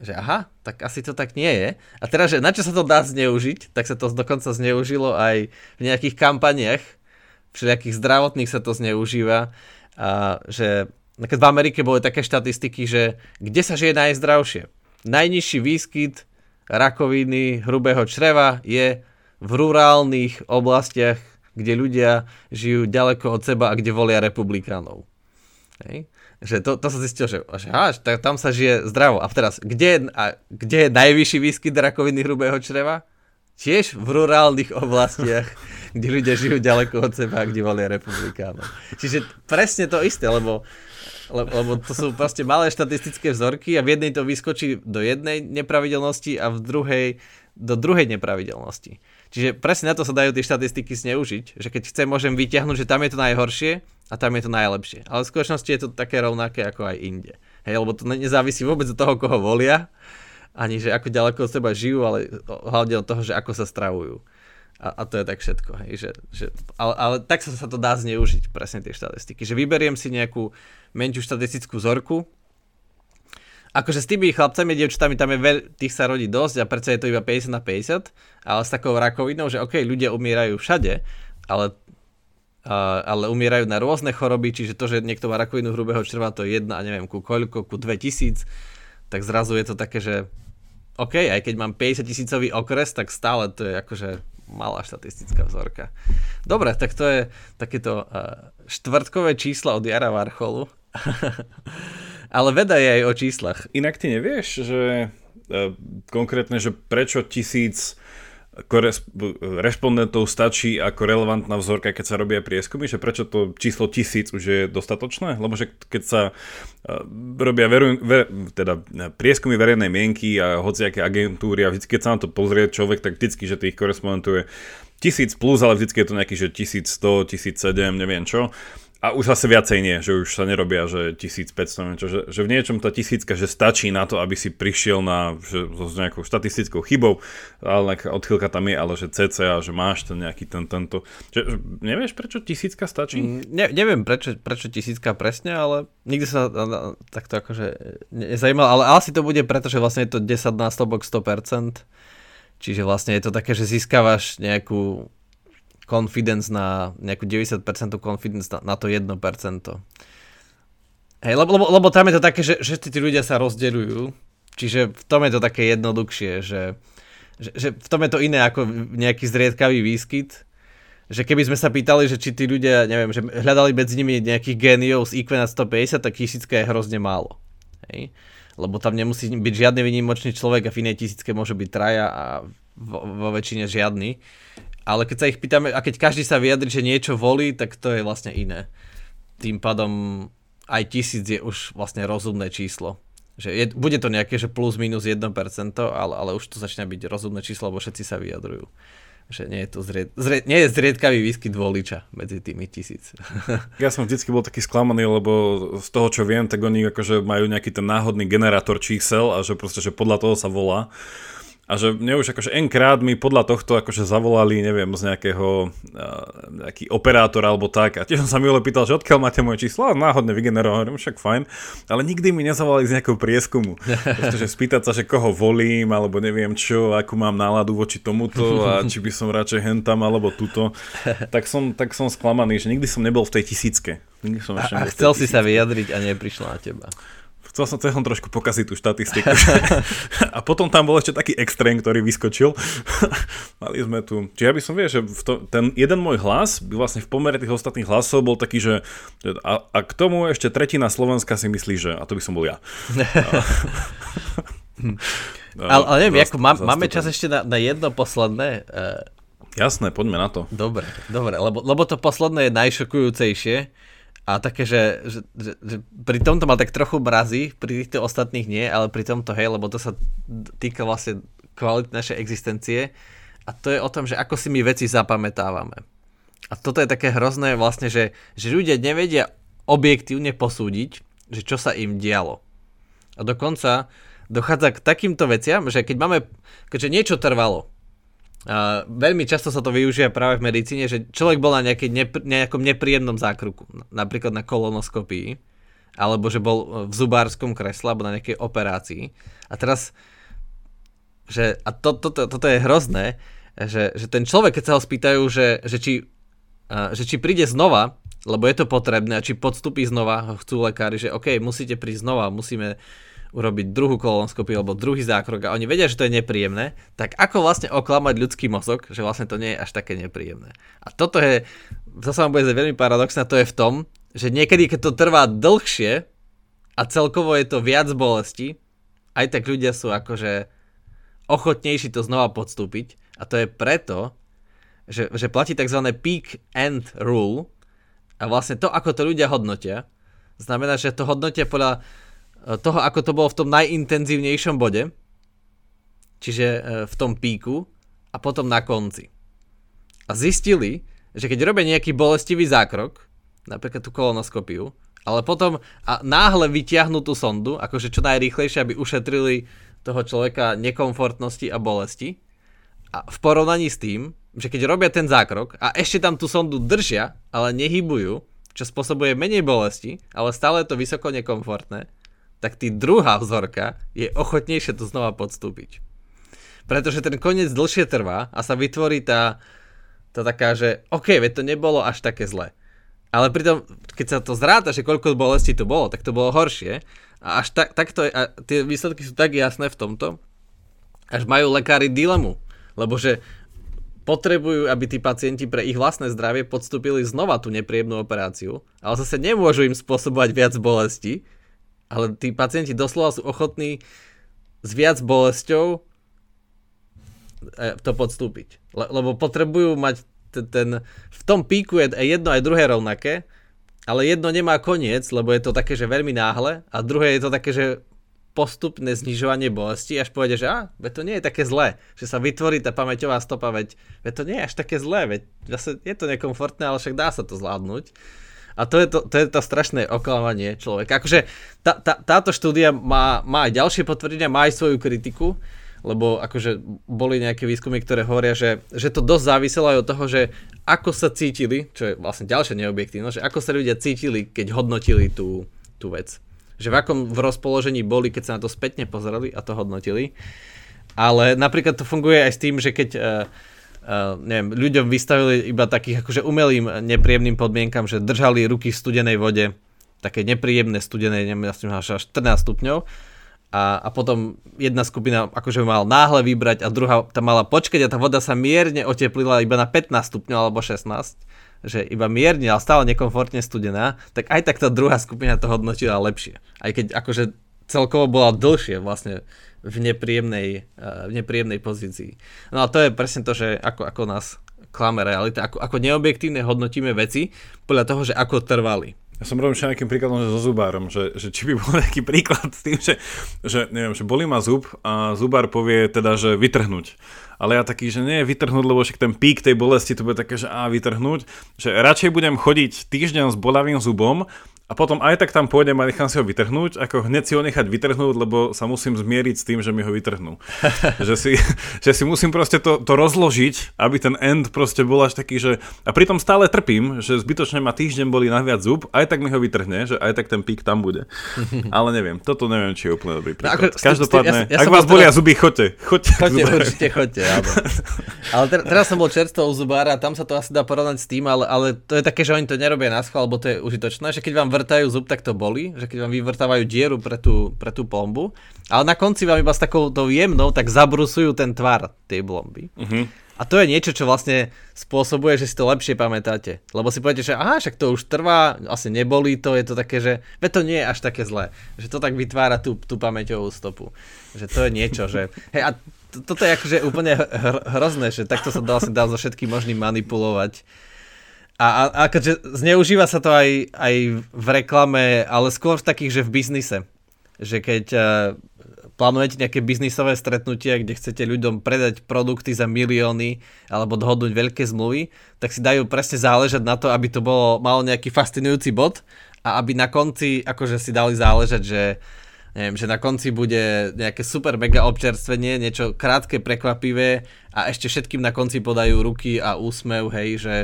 aha, tak asi to tak nie je. A teraz, že na čo sa to dá zneužiť, tak sa to dokonca zneužilo aj v nejakých kampaniach, všelijakých zdravotných sa to zneužíva, a že v Amerike boli také štatistiky, že kde sa žije najzdravšie. Najnižší výskyt rakoviny hrubého čreva je v rurálnych oblastiach, kde ľudia žijú ďaleko od seba a kde volia republikánov. Hej. Že to sa zistilo, že tam sa žije zdravo. A teraz, kde je najvyšší výskyt rakoviny hrubého čreva? Tiež v rurálnych oblastiach, kde ľudia žijú ďaleko od seba, kde volia republikánov. Čiže presne to isté, lebo to sú proste malé štatistické vzorky a v jednej to vyskočí do jednej nepravidelnosti a v druhej do druhej nepravidelnosti. Čiže presne na to sa dajú tie štatistiky zneužiť, že keď chcem, môžem vyťahnuť, že tam je to najhoršie a tam je to najlepšie. Ale v skutočnosti je to také rovnaké ako aj inde. Hej, lebo to nezávisí vôbec od toho, koho volia, ani že ako ďaleko od seba žijú, ale hlavne od toho, že ako sa stravujú. A to je tak všetko. Hej, ale tak sa to dá zneužiť, presne tie štatistiky. Že vyberiem si nejakú menšiu štatistickú vzorku. Akože s tými chlapcami a dievčatami tam je tých sa rodí dosť a predsa je to iba 50/50, ale s takou rakovinou, že okej, ľudia umierajú všade, ale umierajú na rôzne choroby, čiže to, že niekto má rakovinu hrubého čreva, to je jedna, a neviem ku koľko, ku 2000, tak zrazu je to také, že OK, aj keď mám 50-tisícový okres, tak stále to je akože malá štatistická vzorka. Dobre, tak to je takéto štvrtkové čísla od Jara Varcholu. Ale veda je aj o číslach. Inak ty nevieš, že konkrétne, že prečo 1000 rešpondentov stačí ako relevantná vzorka, keď sa robia prieskumy, že prečo to číslo 1000 už je dostatočné, lebo že keď sa robia teda prieskumy verejnej mienky a hociaké agentúry a vždy, keď sa na to pozrie človek, tak vždycky, že tých korespondentuje 1000 plus, ale vždycky je to nejaký, že 1100, 1007, neviem čo. A už zase viacej nie, že už sa nerobia, že 1500, že v niečom tá 1000, že stačí na to, aby si prišiel s nejakou štatistickou chybou, ale nejaká odchýlka tam je, ale že cca, že máš ten nejaký tento. Že, nevieš, prečo 1000 stačí? Neviem, prečo 1000 presne, ale nikdy sa takto akože nezajímal, ale asi to bude, pretože vlastne je to 10 násobok 100%, čiže vlastne je to také, že získavaš nejakú confidence na nejakú 90% confidence na to 1%. Hej, lebo tam je to také, že tí ľudia sa rozdeľujú Čiže v tom je to také jednoduchšie, že v tom je to iné ako nejaký zriedkavý výskyt. Že keby sme sa pýtali, že či tí ľudia, neviem, že hľadali medzi nimi nejakých géniov z IQ na 150, tak tisícka je hrozne málo. Hej? Lebo tam nemusí byť žiadny výnimočný človek a v inej tisícke môže byť traja a vo väčšine žiadny. Ale keď sa ich pýtame, a keď každý sa vyjadri, že niečo volí, tak to je vlastne iné. Tým pádom aj 1000 je už vlastne rozumné číslo. Že bude to nejaké, že plus minus 1%, ale už to začína byť rozumné číslo, lebo všetci sa vyjadrujú. Že nie je to zriedkavý výskyt voliča medzi tými 1000. Ja som vždycky bol taký sklamaný, lebo z toho, čo viem, tak oni akože majú nejaký ten náhodný generátor čísel a že proste, že podľa toho sa volá. A že mne už akože n-krát mi podľa tohto akože zavolali, neviem, z nejakého nejaký operátor alebo tak. A tiež som sa Milo pýtal, že odkiaľ máte moje číslo? A náhodne vygenerovali, však fajn. Ale nikdy mi nezavolali z nejakého prieskumu. Pretože spýtať sa, že koho volím, alebo neviem čo, akú mám náladu voči tomuto a či by som radšej hentam alebo tuto. Tak som sklamaný, že nikdy som nebol v tej tisícke. A chcel si sa vyjadriť a neprišla na teba. Chcel som trošku pokaziť tú štatistiku. A potom tam bol ešte taký extrém, ktorý vyskočil. Mali sme tu... Čiže ja by som vedel, že ten jeden môj hlas by vlastne v pomere tých ostatných hlasov bol taký, že... A k tomu ešte tretina Slovenska si myslí, že... A to by som bol ja. Ale neviem, máme čas ešte na jedno posledné... Jasné, poďme na to. Dobre, lebo to posledné je najšokujúcejšie. A také, že pri tomto ma tak trochu mrazí, pri týchto ostatných nie, ale pri tomto hej, lebo to sa týka vlastne kvality našej existencie. A to je o tom, že ako si my veci zapamätávame. A toto je také hrozné vlastne, že ľudia nevedia objektívne posúdiť, že čo sa im dialo. A dokonca dochádza k takýmto veciam, že keďže niečo trvalo, a veľmi často sa to využíva práve v medicíne, že človek bol na nejakom nepríjemnom zákruku, napríklad na kolonoskopii, alebo že bol v zubárskom kresle, alebo na nejakej operácii. A teraz, že, a toto je hrozné, že ten človek, keď sa ho spýtajú, že či príde znova, lebo je to potrebné, a či podstupí znova, chcú lekári, že OK, musíte prísť znova, musíme urobiť druhú kolonoskopiu alebo druhý zákrok a oni vedia, že to je nepríjemné, tak ako vlastne oklamať ľudský mozog, že vlastne to nie je až také nepríjemné. A toto je, zase vám bude veľmi paradoxné, to je v tom, že niekedy, keď to trvá dlhšie a celkovo je to viac bolesti, aj tak ľudia sú akože ochotnejší to znova podstúpiť a to je preto, že platí tzv. Peak end rule a vlastne to, ako to ľudia hodnotia, znamená, že to hodnotia podľa toho, ako to bolo v tom najintenzívnejšom bode, čiže v tom píku a potom na konci. A zistili, že keď robia nejaký bolestivý zákrok, napríklad tú kolonoskopiu, ale potom a náhle vytiahnu tú sondu, akože čo najrýchlejšie, aby ušetrili toho človeka nekomfortnosti a bolesti. A v porovnaní s tým, že keď robia ten zákrok a ešte tam tú sondu držia, ale nehybujú, čo spôsobuje menej bolesti, ale stále je to vysoko nekomfortné, tak tá druhá vzorka je ochotnejšie to znova podstúpiť. Pretože ten koniec dlhšie trvá a sa vytvorí tá taká, že OK, veď to nebolo až také zlé. Ale pritom, keď sa to zráta, že koľko bolesti to bolo, tak to bolo horšie. A až takto, a tie výsledky sú tak jasné v tomto, až majú lekári dilemu. Lebo že potrebujú, aby tí pacienti pre ich vlastné zdravie podstúpili znova tú nepríjemnú operáciu, ale zase nemôžu im spôsobovať viac bolesti, ale tí pacienti doslova sú ochotní s viac bolesťou to podstúpiť. Lebo potrebujú mať v tom píku je jedno aj druhé rovnaké, ale jedno nemá koniec, lebo je to také, že veľmi náhle a druhé je to také, že postupné znižovanie bolesti, až povede, že to nie je také zlé, že sa vytvorí tá pamäťová stopa, veď to nie je až také zlé, veď je to nekomfortné, ale však dá sa to zvládnuť. A to je to strašné oklamanie človeka. Akože táto štúdia má aj ďalšie potvrdenia, má aj svoju kritiku, lebo akože boli nejaké výskumy, ktoré hovoria, že to dosť záviselo aj od toho, že ako sa cítili, čo je vlastne ďalšia neobjektívnosť, že ako sa ľudia cítili, keď hodnotili tú vec. Že v akom v rozpoložení boli, keď sa na to spätne pozerali a to hodnotili. Ale napríklad to funguje aj s tým, že keď... neviem, ľuďom vystavili iba takých akože umelým nepríjemným podmienkam, že držali ruky v studenej vode, také nepríjemné studenej, neviem, až 14 stupňov a potom jedna skupina akože mal náhle vybrať a druhá tam mala počkať a tá voda sa mierne oteplila iba na 15 stupňov alebo 16, že iba mierne, ale stále nekomfortne studená, tak aj tak tá druhá skupina to hodnotila lepšie. Aj keď akože celkovo bola dlhšie vlastne v nepríjemnej pozícii. No a to je presne to, že ako nás klame realita, ako neobjektívne hodnotíme veci podľa toho, že ako trvali. Ja som robím všetkým príkladom so zubárom, že či by bol nejaký príklad s tým, že neviem, že bolí ma zub a zubár povie teda, že vytrhnúť. Ale ja taký, že nie vytrhnúť, lebo však ten pík tej bolesti to bude také, že vytrhnúť, že radšej budem chodiť týždeň s bolavým zubom a potom aj tak tam pôjdem a nechám si ho vytrhnúť, ako hneď si ho nechať vytrhnúť, lebo sa musím zmieriť s tým, že mi ho vytrhnú. že si musím proste to rozložiť, aby ten end proste bol až taký, že a pritom stále trpím, že zbytočne ma týždeň bolí naviac zub, aj tak mi ho vytrhne, že aj tak ten pík tam bude. Ale neviem, toto neviem, či je úplne dobrý príklad. Každopádne, ak vás bolia zuby, choďte. Určite choďte, áno. Ale teraz som bol čerstvo u zubára, tam sa to asi dá porovnať s tým, ale to je také, že oni to nerobia na schvál, lebo to je užitočné, že keď vám vrtajú zub, tak to bolí, že keď vám vyvrtávajú dieru pre tú plombu, ale na konci vám iba s takouto jemnou tak zabrusujú ten tvar tej plomby. Mhm. A to je niečo, čo vlastne spôsobuje, že si to lepšie pamätáte. Lebo si poviete, že však to už trvá, asi nebolí to, je to také, že to nie je až také zlé. Že to tak vytvára tú pamäťovú stopu. Že to je niečo, že... Hej, a toto je akože úplne hrozné, že takto sa dá so všetkým možným manipulovať. A akože zneužíva sa to aj v reklame, ale skôr v takých, že v biznise. Že keď... plánujete nejaké biznisové stretnutia, kde chcete ľuďom predať produkty za milióny alebo dohodnúť veľké zmluvy, tak si dajú presne záležať na to, aby to malo nejaký fascinujúci bod a aby na konci akože si dali záležať, že neviem, že na konci bude nejaké super mega občerstvenie, niečo krátke, prekvapivé a ešte všetkým na konci podajú ruky a úsmev, hej, že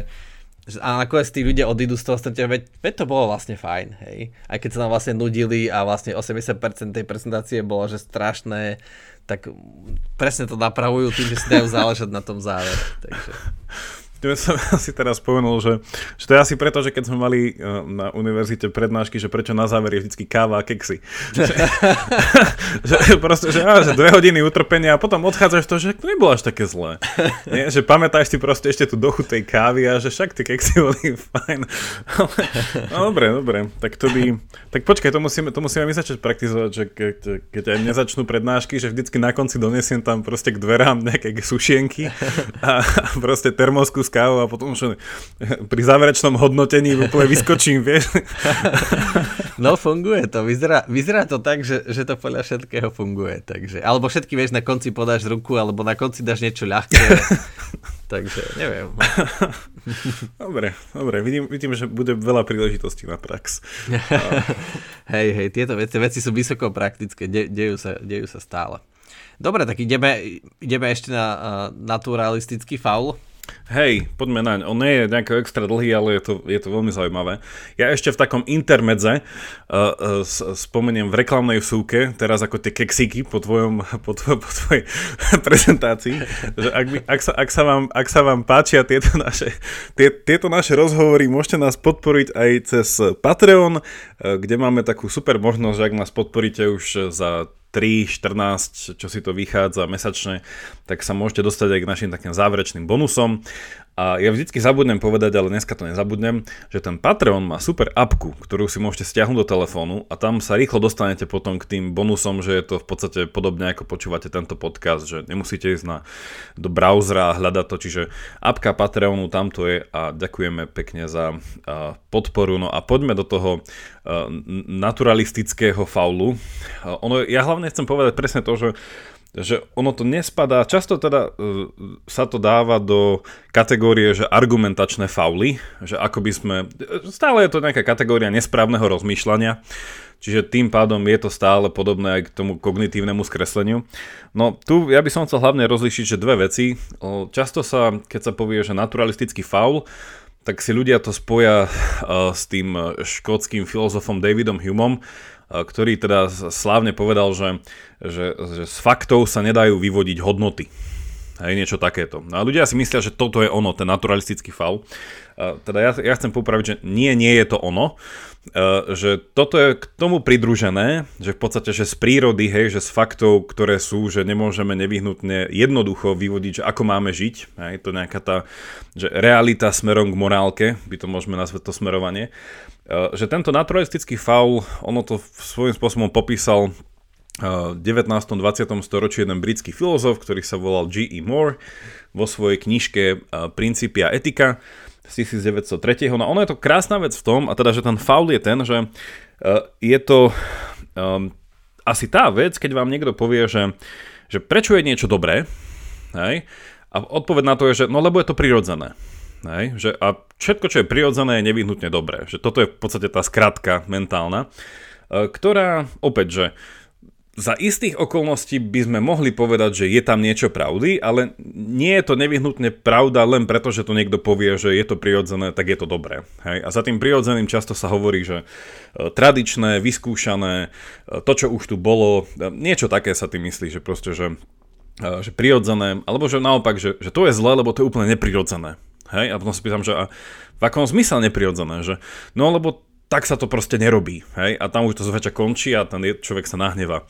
a nakoniec tí ľudia odídu z toho stretnutia, veď to bolo vlastne fajn, hej. Aj keď sa nám vlastne nudili a vlastne 80% tej prezentácie bolo, že strašné, tak presne to napravujú tým, že si dajú záležať na tom závere. Takže... Ja som asi teraz spomenul, že to je asi preto, že keď sme mali na univerzite prednášky, že prečo na záver je vždycky káva a keksy. že 2 hodiny utrpenia a potom odchádzaš to, že to nebolo až také zlé. Nie? Že pamätáš si proste ešte tú dochu tej kávy a že však tie keksy boli fajn. No dobre. Tak počkaj, to musíme my začať praktizovať, že keď aj mne začnú prednášky, že vždycky na konci donesiem tam proste k dverám nejaké sušienky a proste termosku s kávou a potom už pri záverečnom hodnotení úplne vyskočím, vieš. No funguje to, vyzerá to tak, že to podľa všetkého funguje, takže, alebo všetky, vieš, na konci podáš ruku, alebo na konci dáš niečo ľahké, takže neviem. Dobre, vidím, že bude veľa príležitostí na prax. Hej, tieto veci sú vysoko praktické, dejú sa stále. Dobre, tak ideme ešte na naturalistický faul. Hej, poďme naň. On nie je nejako extra dlhý, ale je to veľmi zaujímavé. Ja ešte v takom intermedze spomeniem v reklamnej vsúke, teraz ako tie keksíky po tvojej prezentácii, že ak sa vám páčia tieto naše rozhovory, môžete nás podporiť aj cez Patreon, kde máme takú super možnosť, že ak nás podporíte už za 3,14, čo si to vychádza mesačne, tak sa môžete dostať aj k našim takým záverečným bonusom. A ja vždycky zabudnem povedať, ale dneska to nezabudnem, že ten Patreon má super appku, ktorú si môžete stiahnuť do telefónu a tam sa rýchlo dostanete potom k tým bonusom, že je to v podstate podobne ako počúvate tento podcast, že nemusíte ísť do browsera a hľadať to, čiže appka Patreonu tamto je a ďakujeme pekne za podporu. No a poďme do toho naturalistického faulu. Ja hlavne chcem povedať presne to, že ono to nespadá, často teda sa to dáva do kategórie, že argumentačné fauly, že ako by sme, stále je to nejaká kategória nesprávneho rozmýšľania, čiže tým pádom je to stále podobné aj k tomu kognitívnemu skresleniu. No tu ja by som chcel hlavne rozlíšiť, že dve veci. Často sa, keď sa povie, že naturalistický faul, tak si ľudia to spoja s tým škótským filozofom Davidom Humeom, ktorý teda slávne povedal, že z faktov sa nedajú vyvodiť hodnoty. Hej, niečo takéto. A ľudia si myslia, že toto je ono, ten naturalistický faul. Teda ja chcem popraviť, že nie je to ono. Že toto je k tomu pridružené, že v podstate, že z prírody, hej, že z faktov, ktoré sú, že nemôžeme nevyhnutne jednoducho vyvodiť, že ako máme žiť. Hej, to nejaká tá, že realita smerom k morálke, by to môžeme nazvať to smerovanie. Že tento naturalistický faul, ono to svojím spôsobom popísal v 19. 20. storočí jeden britský filozof, ktorý sa volal G.E. Moore, vo svojej knižke Principia etika z 1903. No ono je to krásna vec v tom, a teda, že ten faul je ten, že je to asi tá vec, keď vám niekto povie, že prečo je niečo dobré, hej? A odpoveď na to je, že no lebo je to prirodzené. Hej? Že, a všetko, čo je prirodzené, je nevyhnutne dobré. Že toto je v podstate tá skratka mentálna, ktorá opäť, že za istých okolností by sme mohli povedať, že je tam niečo pravdy, ale nie je to nevyhnutne pravda len preto, že to niekto povie, že je to prirodzené, tak je to dobré. Hej? A za tým prirodzeným často sa hovorí, že tradičné, vyskúšané, to, čo už tu bolo, niečo také sa tým myslí, že proste, že prirodzené, alebo že naopak, že to je zlé, lebo to je úplne neprirodzené. Hej? A potom sa pýtam, že a v akom zmysle neprirodzené? Že, no lebo tak sa to proste nerobí. Hej? A tam už to zväčša končí a ten človek sa nahnevá.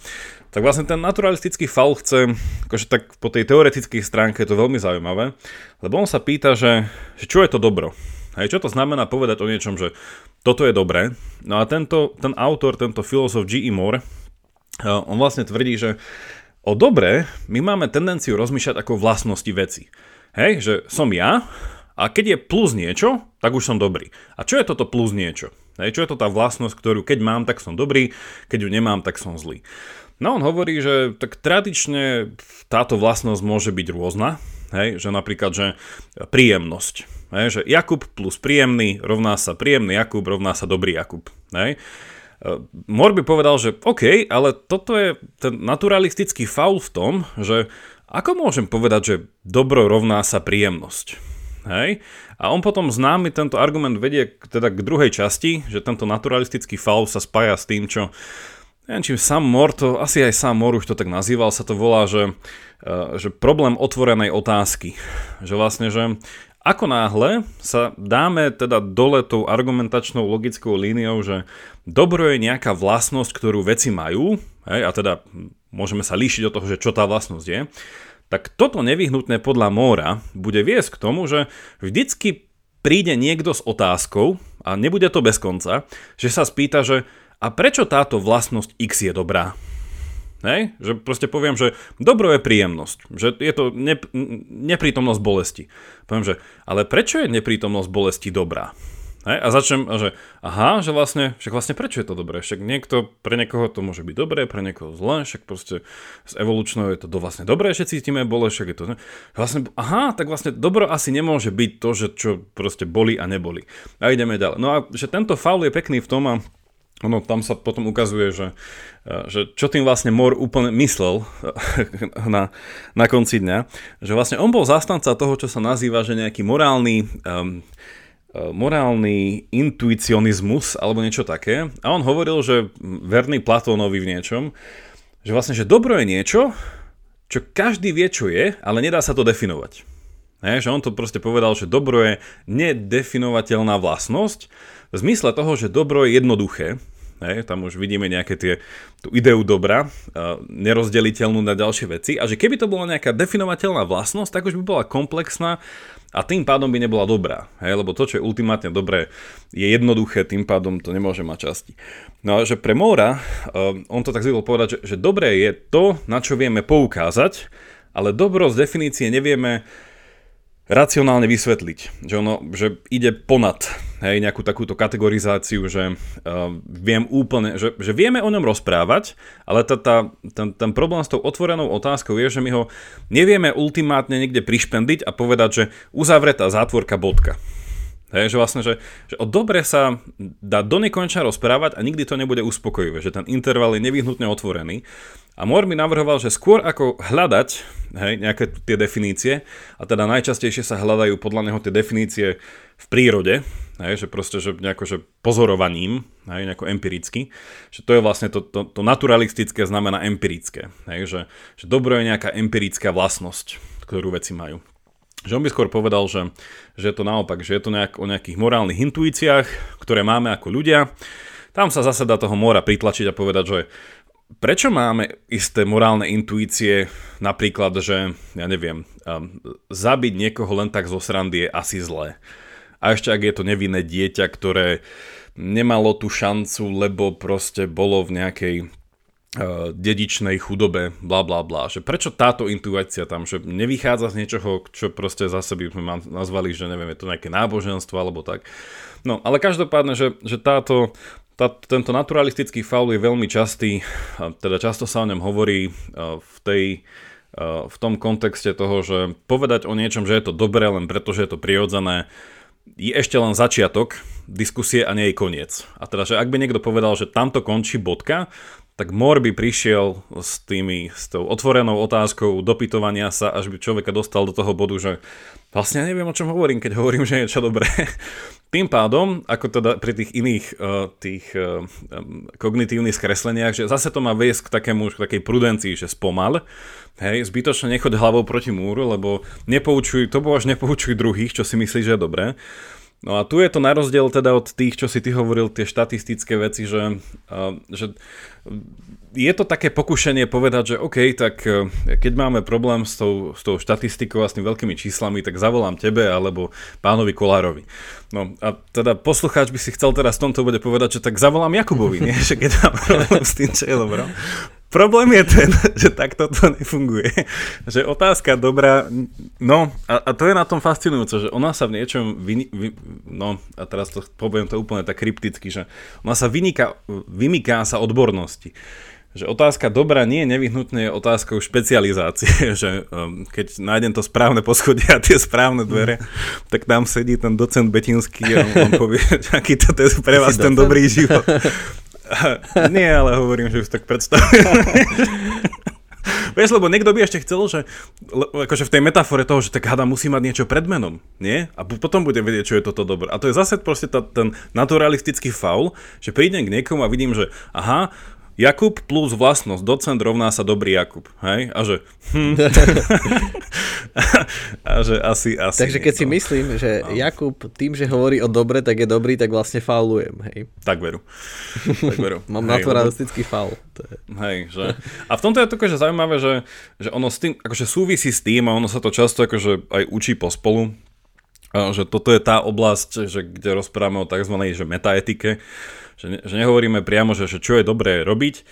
Tak vlastne ten naturalistický faul chce, akože tak po tej teoretickej stránke je to veľmi zaujímavé, lebo on sa pýta, že čo je to dobro. Hej? Čo to znamená povedať o niečom, že toto je dobré. No a ten autor, tento filozof G.E. Moore, on vlastne tvrdí, že o dobre my máme tendenciu rozmýšľať ako vlastnosti veci. Hej? Že som ja, a keď je plus niečo, tak už som dobrý. A čo je toto plus niečo? Hej, čo je to tá vlastnosť, ktorú keď mám, tak som dobrý, keď ju nemám, tak som zlý. No on hovorí, že tak tradične táto vlastnosť môže byť rôzna. Hej, že napríklad, že príjemnosť. Hej, že Jakub plus príjemný rovná sa príjemný Jakub rovná sa dobrý Jakub. Hej. Moore by povedal, že OK, ale toto je ten naturalistický faul v tom, že ako môžem povedať, že dobro rovná sa príjemnosť. Hej. A on potom známy tento argument vedie teda k druhej časti, že tento naturalistický faul sa spája s tým, čo neviem, čím sám Moore už to tak nazýval, sa to volá, že problém otvorenej otázky. Že vlastne, že ako náhle sa dáme teda dole tou argumentačnou logickou líniou, že dobro je nejaká vlastnosť, ktorú veci majú, hej, a teda môžeme sa líšiť od toho, že čo tá vlastnosť je, tak toto nevyhnutné podľa Moora bude viesť k tomu, že vždycky príde niekto s otázkou, a nebude to bez konca, že sa spýta, že a prečo táto vlastnosť X je dobrá? Hej? Že proste poviem, že dobro je príjemnosť, že je to neprítomnosť bolesti. Poviem, že ale prečo je neprítomnosť bolesti dobrá? Hej? A začnem, že aha, že vlastne prečo je to dobré? Však niekto, pre niekoho to môže byť dobré, pre niekoho zlé, však proste z evolučného je to vlastne dobré, že cítime bolesť, však je to... Vlastne, aha, tak vlastne dobro asi nemôže byť to, že čo proste boli a neboli. A ideme ďalej. No a že tento faul je pekný v tom a ono tam sa potom ukazuje, že čo tým vlastne Moore úplne myslel na konci dňa, že vlastne on bol zastanca toho, čo sa nazýva, že nejaký morálny intuicionizmus alebo niečo také. A on hovoril, že verný Platónovi v niečom, že vlastne, že dobro je niečo, čo každý vie, čo je, ale nedá sa to definovať. Že on to proste povedal, že dobro je nedefinovateľná vlastnosť v zmysle toho, že dobro je jednoduché. Tam už vidíme nejaké tú ideu dobra, nerozdeliteľnú na ďalšie veci. A že keby to bola nejaká definovateľná vlastnosť, tak už by bola komplexná a tým pádom by nebola dobrá. Lebo to, čo je ultimátne dobré, je jednoduché, tým pádom to nemôže mať časti. No a že pre Moora, on to tak zvykol povedať, že dobré je to, na čo vieme poukázať, ale dobro z definície nevieme racionálne vysvetliť, že ono, že ide ponad, hej, nejakú takúto kategorizáciu, že viem úplne, že vieme o ňom rozprávať, ale ten problém s tou otvorenou otázkou je, že my ho nevieme ultimátne niekde prišpendiť a povedať, že uzavretá zátvorka bodka. Hej, že vlastne, že o dobre sa dá do nekonečna rozprávať a nikdy to nebude uspokojivé, že ten interval je nevyhnutne otvorený. A Moore mi navrhoval, že skôr ako hľadať, hej, nejaké tie definície, a teda najčastejšie sa hľadajú podľa neho tie definície v prírode, hej, že proste, že nejako, že pozorovaním, hej, nejako empiricky, že to je vlastne to naturalistické znamená empirické, hej, že dobro je nejaká empirická vlastnosť, ktorú veci majú. Že on by skôr povedal, že je to naopak, že je to o nejakých morálnych intuíciách, ktoré máme ako ľudia. Tam sa zase dá toho Moora pritlačiť a povedať, že prečo máme isté morálne intuície, napríklad, že, ja neviem, zabiť niekoho len tak zo srandy je asi zlé. A ešte ak je to nevinné dieťa, ktoré nemalo tú šancu, lebo proste bolo v nejakej dedičnej chudobe, bla bla bla. Že prečo táto intuícia tam, že nevychádza z niečoho, čo proste zase by sme nazvali, že neviem, je to nejaké náboženstvo alebo tak. No, ale každopádne, že tento naturalistický faul je veľmi častý, teda často sa o ňom hovorí v tom kontexte toho, že povedať o niečom, že je to dobré, len pretože je to prirodzené, je ešte len začiatok diskusie a nie je koniec. A teda, že ak by niekto povedal, že tamto končí bodka, tak Moore by prišiel s tou otvorenou otázkou dopytovania sa, až by človeka dostal do toho bodu, že vlastne neviem, o čom hovorím, keď hovorím, že je niečo dobré. Tým pádom, ako teda pri tých iných kognitívnych skresleniach, že zase to má viesť k takej prudencii, že spomal. Hej, zbytočne nechoď hlavou proti múru, lebo nepoučuj druhých, čo si myslíš, že je dobré. No a tu je to na rozdiel teda od tých, čo si ty hovoril, tie štatistické veci, že je to také pokušenie povedať, že OK, tak keď máme problém s tou štatistikou a s tým veľkými číslami, tak zavolám tebe alebo pánovi Kolárovi. No a teda poslucháč by si chcel teraz v tomto bude povedať, že tak zavolám Jakubovi, nie? Že keď mám problém s tým, čo je dobré. Problém je ten, že takto to nefunguje. Že otázka dobrá, no a to je na tom fascinujúce, že ona sa v niečom, no a teraz to poviem to úplne tak krypticky, že ona sa vymyká sa odbornosti. Že otázka dobrá nie je nevyhnutne otázkou špecializácie, že keď nájdem to správne poschodie a tie správne dvere, tak tam sedí ten docent Betinský a on povie, aký toto je pre vás ten dobrý život. Nie, ale hovorím, že už tak predstavujem. Vieš, lebo niekto by ešte chcel, že akože v tej metafore toho, že tak hada musí mať niečo pred menom, nie? A potom bude vedieť, čo je toto dobré. A to je zase proste ten naturalistický faul, že prídem k niekomu a vidím, že aha, Jakub plus vlastnosť, docent rovná sa dobrý Jakub, hej? A že a že asi. Takže keď si myslím, že Jakub tým, že hovorí o dobre, tak je dobrý, tak vlastne faulujem, hej? Tak veru. Mám naturalistický faul. Hej, že. A v tomto je to akože zaujímavé, že ono s tým, akože súvisí s tým a ono sa to často akože aj učí pospolu, že toto je tá oblasť, že kde rozprávame o tzv. Že metaetike, že nehovoríme priamo, že čo je dobré robiť,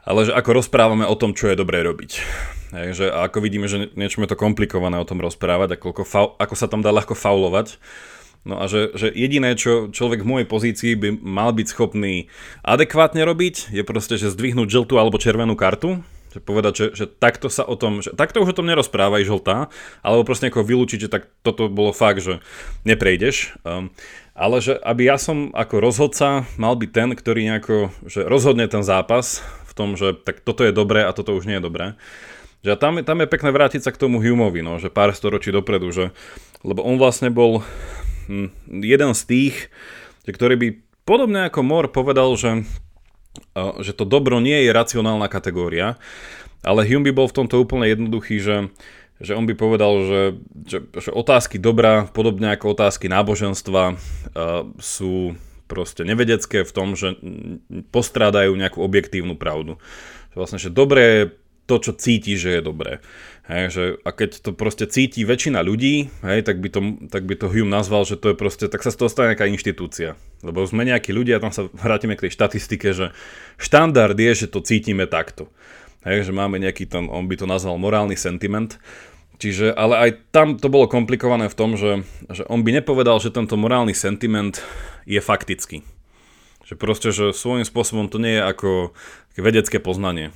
ale že ako rozprávame o tom, čo je dobré robiť. Takže ako vidíme, že niečo je to komplikované o tom rozprávať, ako sa tam dá ľahko faulovať. No a že jediné, čo človek v mojej pozícii by mal byť schopný adekvátne robiť, je proste, že zdvihnúť žltú alebo červenú kartu. Povedať, že takto sa o tom, že takto už o tom nerozprávaj žltá, alebo proste niekoho vylúčiť, že tak toto bolo fakt, že neprejdeš. Ale že aby ja som ako rozhodca mal byť ten, ktorý nejako, že rozhodne ten zápas v tom, že tak toto je dobré a toto už nie je dobré. Že tam je pekné vrátiť sa k tomu Humeovi, no, že pár storočí dopredu, že lebo on vlastne bol jeden z tých, ktorý by podobne ako Moore povedal, že to dobro nie je racionálna kategória, ale Hume by bol v tomto úplne jednoduchý, že on by povedal, že otázky dobra, podobne ako otázky náboženstva, sú proste nevedecké v tom, že postrádajú nejakú objektívnu pravdu. Že vlastne, že dobré je to, čo cíti, že je dobré. Hej, a keď to proste cíti väčšina ľudí, hej, tak by to Hume nazval, že to je proste, tak sa z toho stane nejaká inštitúcia. Lebo sme nejakí ľudia, tam sa vrátime k tej štatistike, že štandard je, že to cítime takto. Hej, že máme nejaký tam, on by to nazval morálny sentiment. Čiže, ale aj tam to bolo komplikované v tom, že on by nepovedal, že tento morálny sentiment je faktický. Že proste, že svojím spôsobom to nie je ako vedecké poznanie.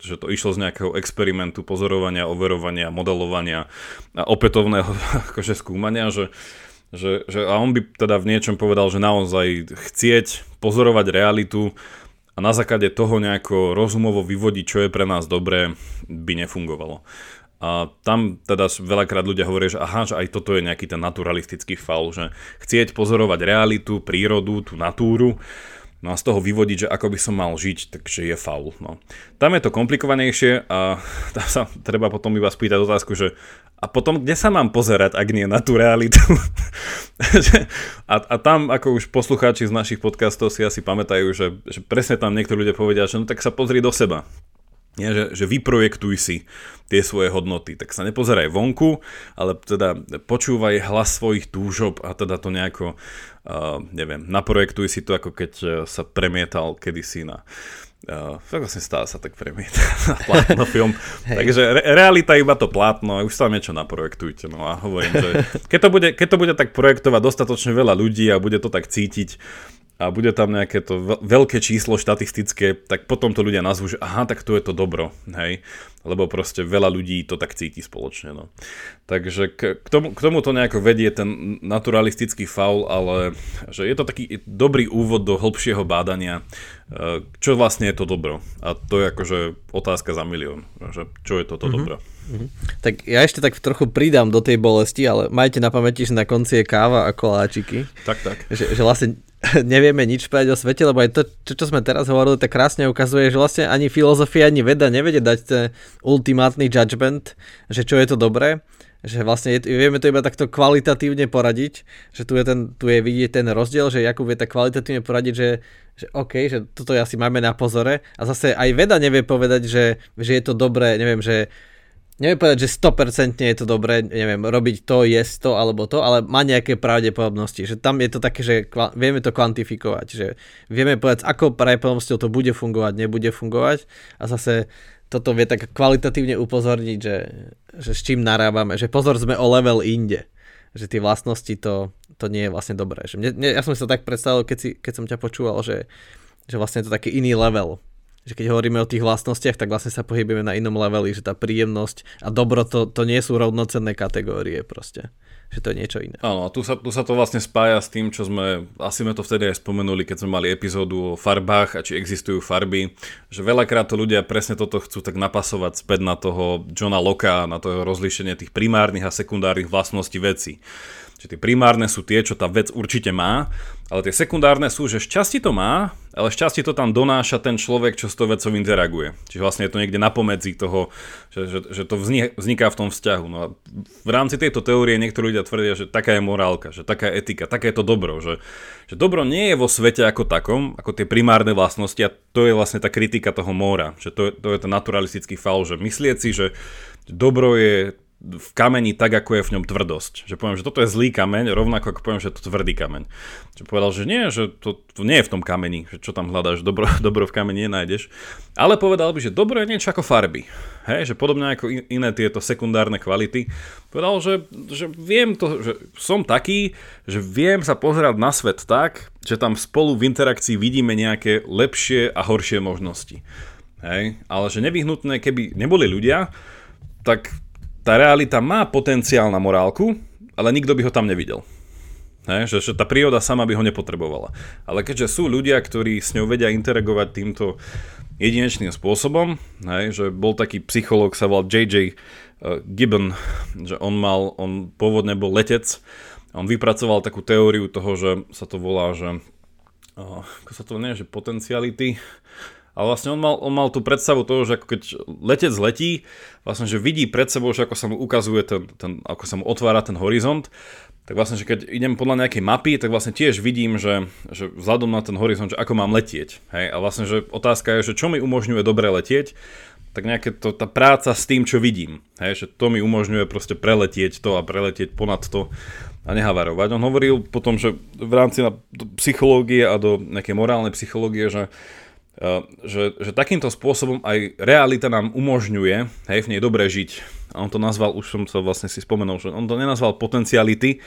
Že to išlo z nejakého experimentu, pozorovania, overovania, modelovania a opätovného akože skúmania, že a on by teda v niečom povedal, že naozaj chcieť pozorovať realitu a na základe toho nejako rozumovo vyvodiť, čo je pre nás dobré, by nefungovalo. A tam teda veľakrát ľudia hovoria, že aha, že aj toto je nejaký ten naturalistický faul, že chcieť pozorovať realitu, prírodu, tú natúru, No a z toho vyvodiť, že ako by som mal žiť, takže je faul. No. Tam je to komplikovanejšie a tam sa treba potom iba spýtať otázku, že a potom kde sa mám pozerať, ak nie na tú realitu? a tam, ako už poslucháči z našich podcastov si asi pamätajú, že presne tam niektorí ľudia povedia, že no tak sa pozri do seba. Nie, že vyprojektuj si tie svoje hodnoty, tak sa nepozeraj vonku, ale teda počúvaj hlas svojich túžob a teda to nejako, naprojektuj si to, ako keď sa premietal kedysi na, na plátno film. Takže realita iba to plátno, už sa niečo naprojektujte. No a hovorím, že keď to bude tak projektovať dostatočne veľa ľudí a bude to tak cítiť, a bude tam nejaké to veľké číslo štatistické, tak potom to ľudia nazvú, že aha, tak to je to dobro, hej, lebo proste veľa ľudí to tak cíti spoločne, no. Takže k tomu to nejako vedie ten naturalistický faul, ale že je to taký dobrý úvod do hĺbšieho bádania, čo vlastne je to dobro, a to je akože otázka za milión, že čo je toto dobro. Tak ja ešte tak trochu pridám do tej bolesti, ale majte na pamäti, že na konci je káva a koláčiky. Tak. Že vlastne nevieme nič povedať o svete, lebo aj to, čo sme teraz hovorili, tak krásne ukazuje, že vlastne ani filozofia, ani veda nevedie dať ten ultimátny judgment, že čo je to dobré, že vlastne vieme to iba takto kvalitatívne poradiť, že tu je vidieť ten rozdiel, že Jakub vie tak kvalitatívne poradiť, že OK, že toto asi máme na pozore, a zase aj veda nevie povedať, že je to dobré, neviem, že neviem povedať, že 100% je to dobré, neviem, robiť to, jesť to, alebo to, ale má nejaké pravdepodobnosti, že tam je to také, že vieme to kvantifikovať, že vieme povedať, ako pravdepodobnosťou to bude fungovať, nebude fungovať, a zase toto vie tak kvalitatívne upozorniť, že s čím narábame, že pozor, sme o level inde, že tie vlastnosti to nie je vlastne dobré. Že ja som sa tak predstavil, keď som ťa počúval, že vlastne je to taký iný level. Že keď hovoríme o tých vlastnostiach, tak vlastne sa pohybujeme na inom leveli, že tá príjemnosť a dobro, to nie sú rovnocenné kategórie proste, že to je niečo iné. Áno, tu sa to vlastne spája s tým, čo sme, asi sme to vtedy aj spomenuli, keď sme mali epizódu o farbách a či existujú farby, že veľakrát to ľudia presne toto chcú tak napasovať späť na toho Johna Locka, na to rozlíšenie tých primárnych a sekundárnych vlastností veci. Čiže tie primárne sú tie, čo tá vec určite má, ale tie sekundárne sú, že šťastie to má, ale šťastie to tam donáša ten človek, čo s tou vecou interaguje. Čiže vlastne je to niekde napomedzi toho, že to vzniká v tom vzťahu. No a v rámci tejto teórie niektorí ľudia tvrdia, že taká je morálka, že taká je etika, také je to dobro. Že dobro nie je vo svete ako takom, ako tie primárne vlastnosti, a to je vlastne tá kritika toho Moora. Že to je ten naturalistický faul, že myslieť si, že dobro je v kameni tak, ako je v ňom tvrdosť. Že poviem, že toto je zlý kameň, rovnako ako poviem, že to tvrdý kameň. Že povedal, že nie, že to nie je v tom kameni, že čo tam hľadáš, dobro v kameni nenájdeš. Ale povedal by, že dobro je niečo ako farby. Hej, že podobne ako iné tieto sekundárne kvality. Povedal, že viem to, že som taký, že viem sa pozerať na svet tak, že tam spolu v interakcii vidíme nejaké lepšie a horšie možnosti. Hej, ale že nevyhnutné, keby neboli ľudia, tak tá realita má potenciál na morálku, ale nikto by ho tam nevidel. Že tá príroda sama by ho nepotrebovala. Ale keďže sú ľudia, ktorí s ňou vedia interagovať týmto jedinečným spôsobom, že bol taký psychológ, sa volal J.J. Gibson, že on pôvodne bol letec, on vypracoval takú teóriu toho, že sa to volá, že ako sa to nevie, že potenciality. Ale vlastne on mal tú predstavu toho, že ako keď letec letí, vlastne, že vidí pred sebou, že ako sa mu ukazuje ako sa mu otvára ten horizont, tak vlastne, že keď idem podľa nejakej mapy, tak vlastne tiež vidím, že vzhľadom na ten horizont, že ako mám letieť. Hej? A vlastne, že otázka je, že čo mi umožňuje dobre letieť, tak nejaké tá práca s tým, čo vidím. Hej? Že to mi umožňuje proste preletieť to a preletieť ponad to a nehavarovať. On hovoril potom, že v rámci na psychológie a do nejakej morálnej psychológie, že takýmto spôsobom aj realita nám umožňuje, hej, v nej dobre žiť. A on to nazval, už som sa vlastne si spomenul, že on to nenazval potenciality,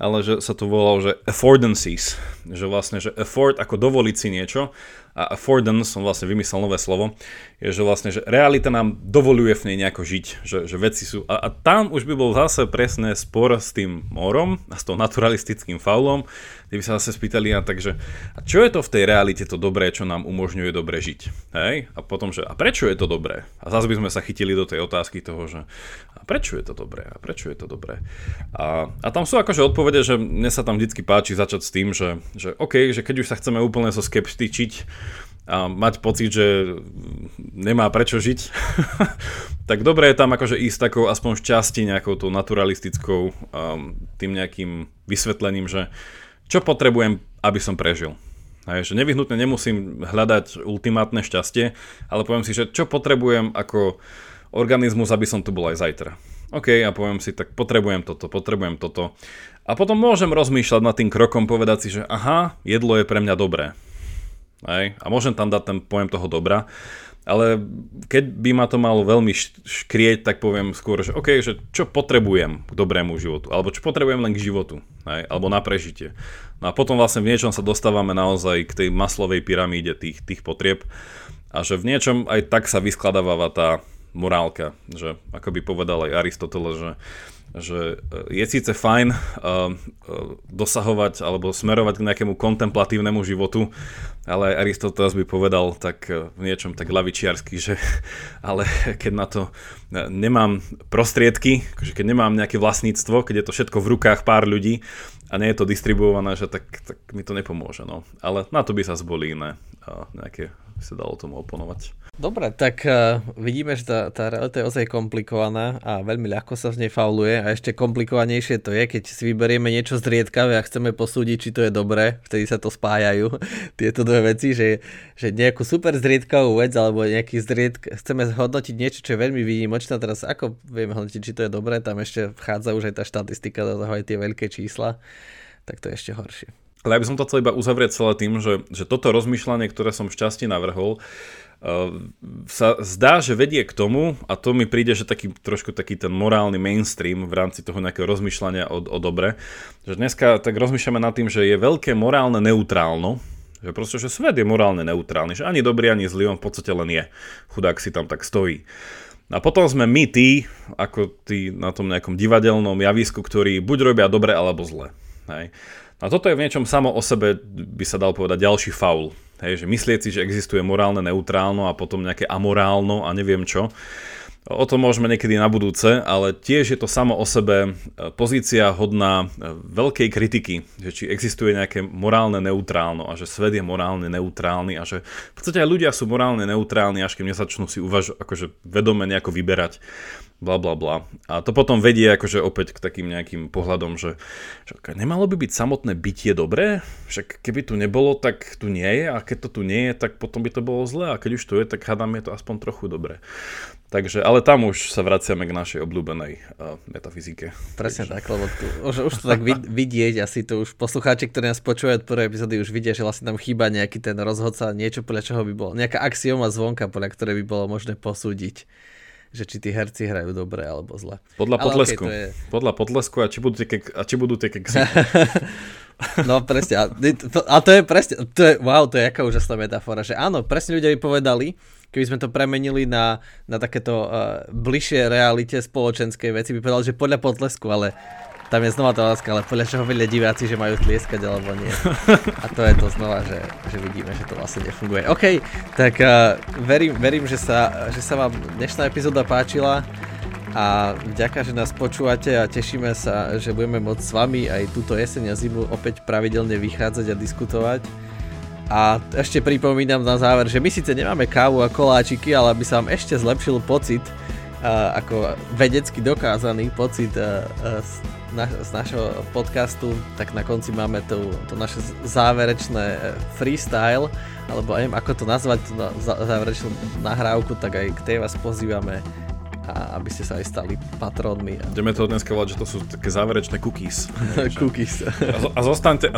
ale že sa to volalo, že affordances, že vlastne, že afford ako dovoliť si niečo a affordance, som vlastne vymyslel nové slovo, je, že vlastne že realita nám dovoľuje v nej nejako žiť, že veci sú... A tam už by bol zase presne spor s tým Moorom a s tou naturalistickým faulom, kde by sa zase spýtali, a čo je to v tej realite to dobré, čo nám umožňuje dobre žiť? Hej? A potom, že a prečo je to dobré? A zase by sme sa chytili do tej otázky toho, že a prečo je to dobré? A prečo je to dobré? A tam sú akože odpovede, že mne sa tam vždycky páči začať s tým, že OK, že keď už sa chceme úplne so skeptičiť a mať pocit, že nemá prečo žiť, tak dobre je tam akože ísť takou aspoň v časti nejakou tou naturalistickou tým nejakým vysvetlením, že čo potrebujem, aby som prežil. Hej, že nevyhnutne nemusím hľadať ultimátne šťastie, ale poviem si, že čo potrebujem ako organizmus, aby som tu bol aj zajtra. OK, a poviem si, tak potrebujem toto. A potom môžem rozmýšľať nad tým krokom, povedať si, že aha, jedlo je pre mňa dobré. Hej? A môžem tam dať ten pojem toho dobra. Ale keď by ma to malo veľmi škrieť, tak poviem skôr, že OK, že čo potrebujem k dobrému životu, alebo čo potrebujem len k životu, hej? Alebo na prežitie. No a potom vlastne v niečom sa dostávame naozaj k tej Maslovej pyramíde tých potrieb a že v niečom aj tak sa vyskladáva tá morálka, že ako by povedal aj Aristoteles, že je síce fajn dosahovať alebo smerovať k nejakému kontemplatívnemu životu, ale Aristoteles by povedal tak v niečom tak ľavičiarsky, že ale keď na to nemám prostriedky, keď nemám nejaké vlastníctvo, keď je to všetko v rukách pár ľudí a nie je to distribuované, že tak mi to nepomôže. No. Ale na to by sa zboli iné nejaké, sa dalo tomu oponovať. Dobre, tak vidíme, že tá realita je ozaj komplikovaná a veľmi ľahko sa v nej fauluje a ešte komplikovanejšie to je, keď si vyberieme niečo zriedkavé a chceme posúdiť, či to je dobré, vtedy sa to spájajú tieto dve veci, že nejakú super zriedkavú vec alebo nejaký chceme zhodnotiť niečo, čo je veľmi výnimočné, teraz ako vieme hodnotiť, či to je dobré, tam ešte vchádza už aj tá štatistika, do toho aj tie veľké čísla, tak to je ešte horšie. Ale ja by som to chcel iba uzavrieť celé tým, že toto rozmýšľanie, ktoré som v časti navrhol, sa zdá, že vedie k tomu, a to mi príde, že trošku taký ten morálny mainstream v rámci toho nejakého rozmýšľania o dobre, že dneska tak rozmýšľame nad tým, že je veľké morálne neutrálno, že proste, že svet je morálne neutrálny, že ani dobrý, ani zlý, on v podstate len je. Chudák si tam tak stojí. A potom sme my tí na tom nejakom divadelnom javisku, ktorí buď robia dobre, alebo zle. Hej. A toto je v niečom samo o sebe, by sa dal povedať, ďalší faul. Hej, že myslieť si, že existuje morálne neutrálno a potom nejaké amorálno a neviem čo. O tom môžeme niekedy na budúce, ale tiež je to samo o sebe pozícia hodná veľkej kritiky, že či existuje nejaké morálne neutrálno a že svet je morálne neutrálny a že v podstate aj ľudia sú morálne neutrálni, až keď nezačnú si akože vedome nejako vyberať. Blablabla. A to potom vedie akože opäť k takým nejakým pohľadom, že nemalo by byť samotné bytie dobré? Však keby tu nebolo, tak tu nie je a keď to tu nie je, tak potom by to bolo zlé a keď už to je, tak hádam je to aspoň trochu dobré. Takže, ale tam už sa vraciame k našej obľúbenej metafyzike. Presne tak, lebo tu, už to tak vidieť, asi to už poslucháči, ktorí nás počúvajú od prvej epizódy, už vidia, že vlastne tam chýba nejaký ten rozhodca, niečo podľa čoho by bolo, nejaká axioma zvonka, podľa ktoré by bolo možné posúdiť, že či tí herci hrajú dobre alebo zle. Podľa potlesku. Okay, podľa potlesku a či budú tie keksy. No presne. A to je presne, to je aká úžasná metafora, že áno, presne ľudia by povedali, keby sme to premenili na takéto bližšie realite spoločenskej veci, by povedali, že podľa potlesku, ale tam je znova tá láska, ale podľa čoho vedia diváci, že majú tlieskať alebo nie. A to je to znova, že vidíme, že to vlastne nefunguje. OK, tak verím, že sa vám dnešná epizóda páčila a vďaka, že nás počúvate a tešíme sa, že budeme môcť s vami aj túto jeseň a zimu opäť pravidelne vychádzať a diskutovať. A ešte pripomínam na záver, že my síce nemáme kávu a koláčiky, ale aby sa vám ešte zlepšil pocit, ako vedecky dokázaný pocit z našho podcastu, tak na konci máme to naše záverečné freestyle, alebo neviem ako to nazvať, tú záverečnú nahrávku, tak aj k tej vás pozývame a aby ste sa aj stali patrónmi. Ideme to dneska volať, že to sú také záverečné cookies. Cookies. A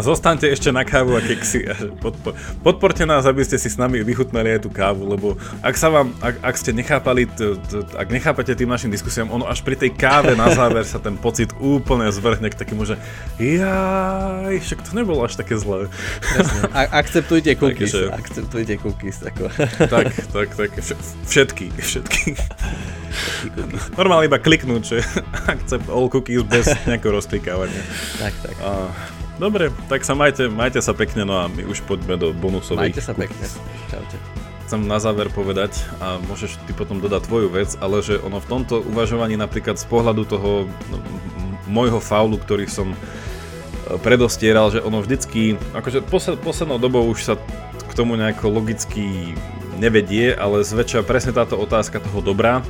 zostaňte ešte na kávu a keksy. Podporte nás, aby ste si s nami vychutnali aj tú kávu, lebo ak nechápate tým našim diskusiám, ono až pri tej káve na záver sa ten pocit úplne zvrhne k takému, že jaj, však to nebolo až také zlé. Akceptujte cookies. Akceptujte cookies. Tak. Všetky. Normálne iba kliknúť, že accept all cookies bez nejakého rozklikávania. Tak. Dobre, tak sa majte sa pekne, no a my už poďme do bonusových. Majte sa pekne. Čaute. Chcem na záver povedať, a môžeš ty potom dodať tvoju vec, ale že ono v tomto uvažovaní napríklad z pohľadu toho môjho faulu, ktorý som predostieral, že ono vždycky, akože poslednou dobou už sa k tomu nejako logicky nevedie, ale zväčša presne táto otázka toho dobra,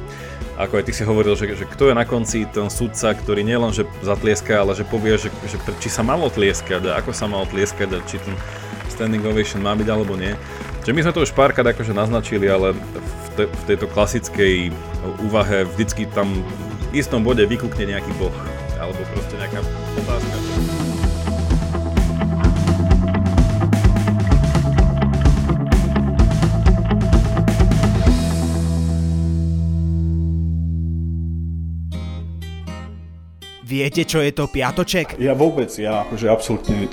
ako aj ty si hovoril, že kto je na konci ten sudca, ktorý nielen, že zatlieska, ale že povie, že či sa malo tlieskať, ako sa malo tlieskať, či ten standing ovation má byť alebo nie. Že my sme to už párkrát akože naznačili, ale v tejto klasickej úvahe vždycky tam v istom bode vykúkne nejaký boh, alebo proste nejaká otázka. Viete, čo je to Piatoček? Ja absolútne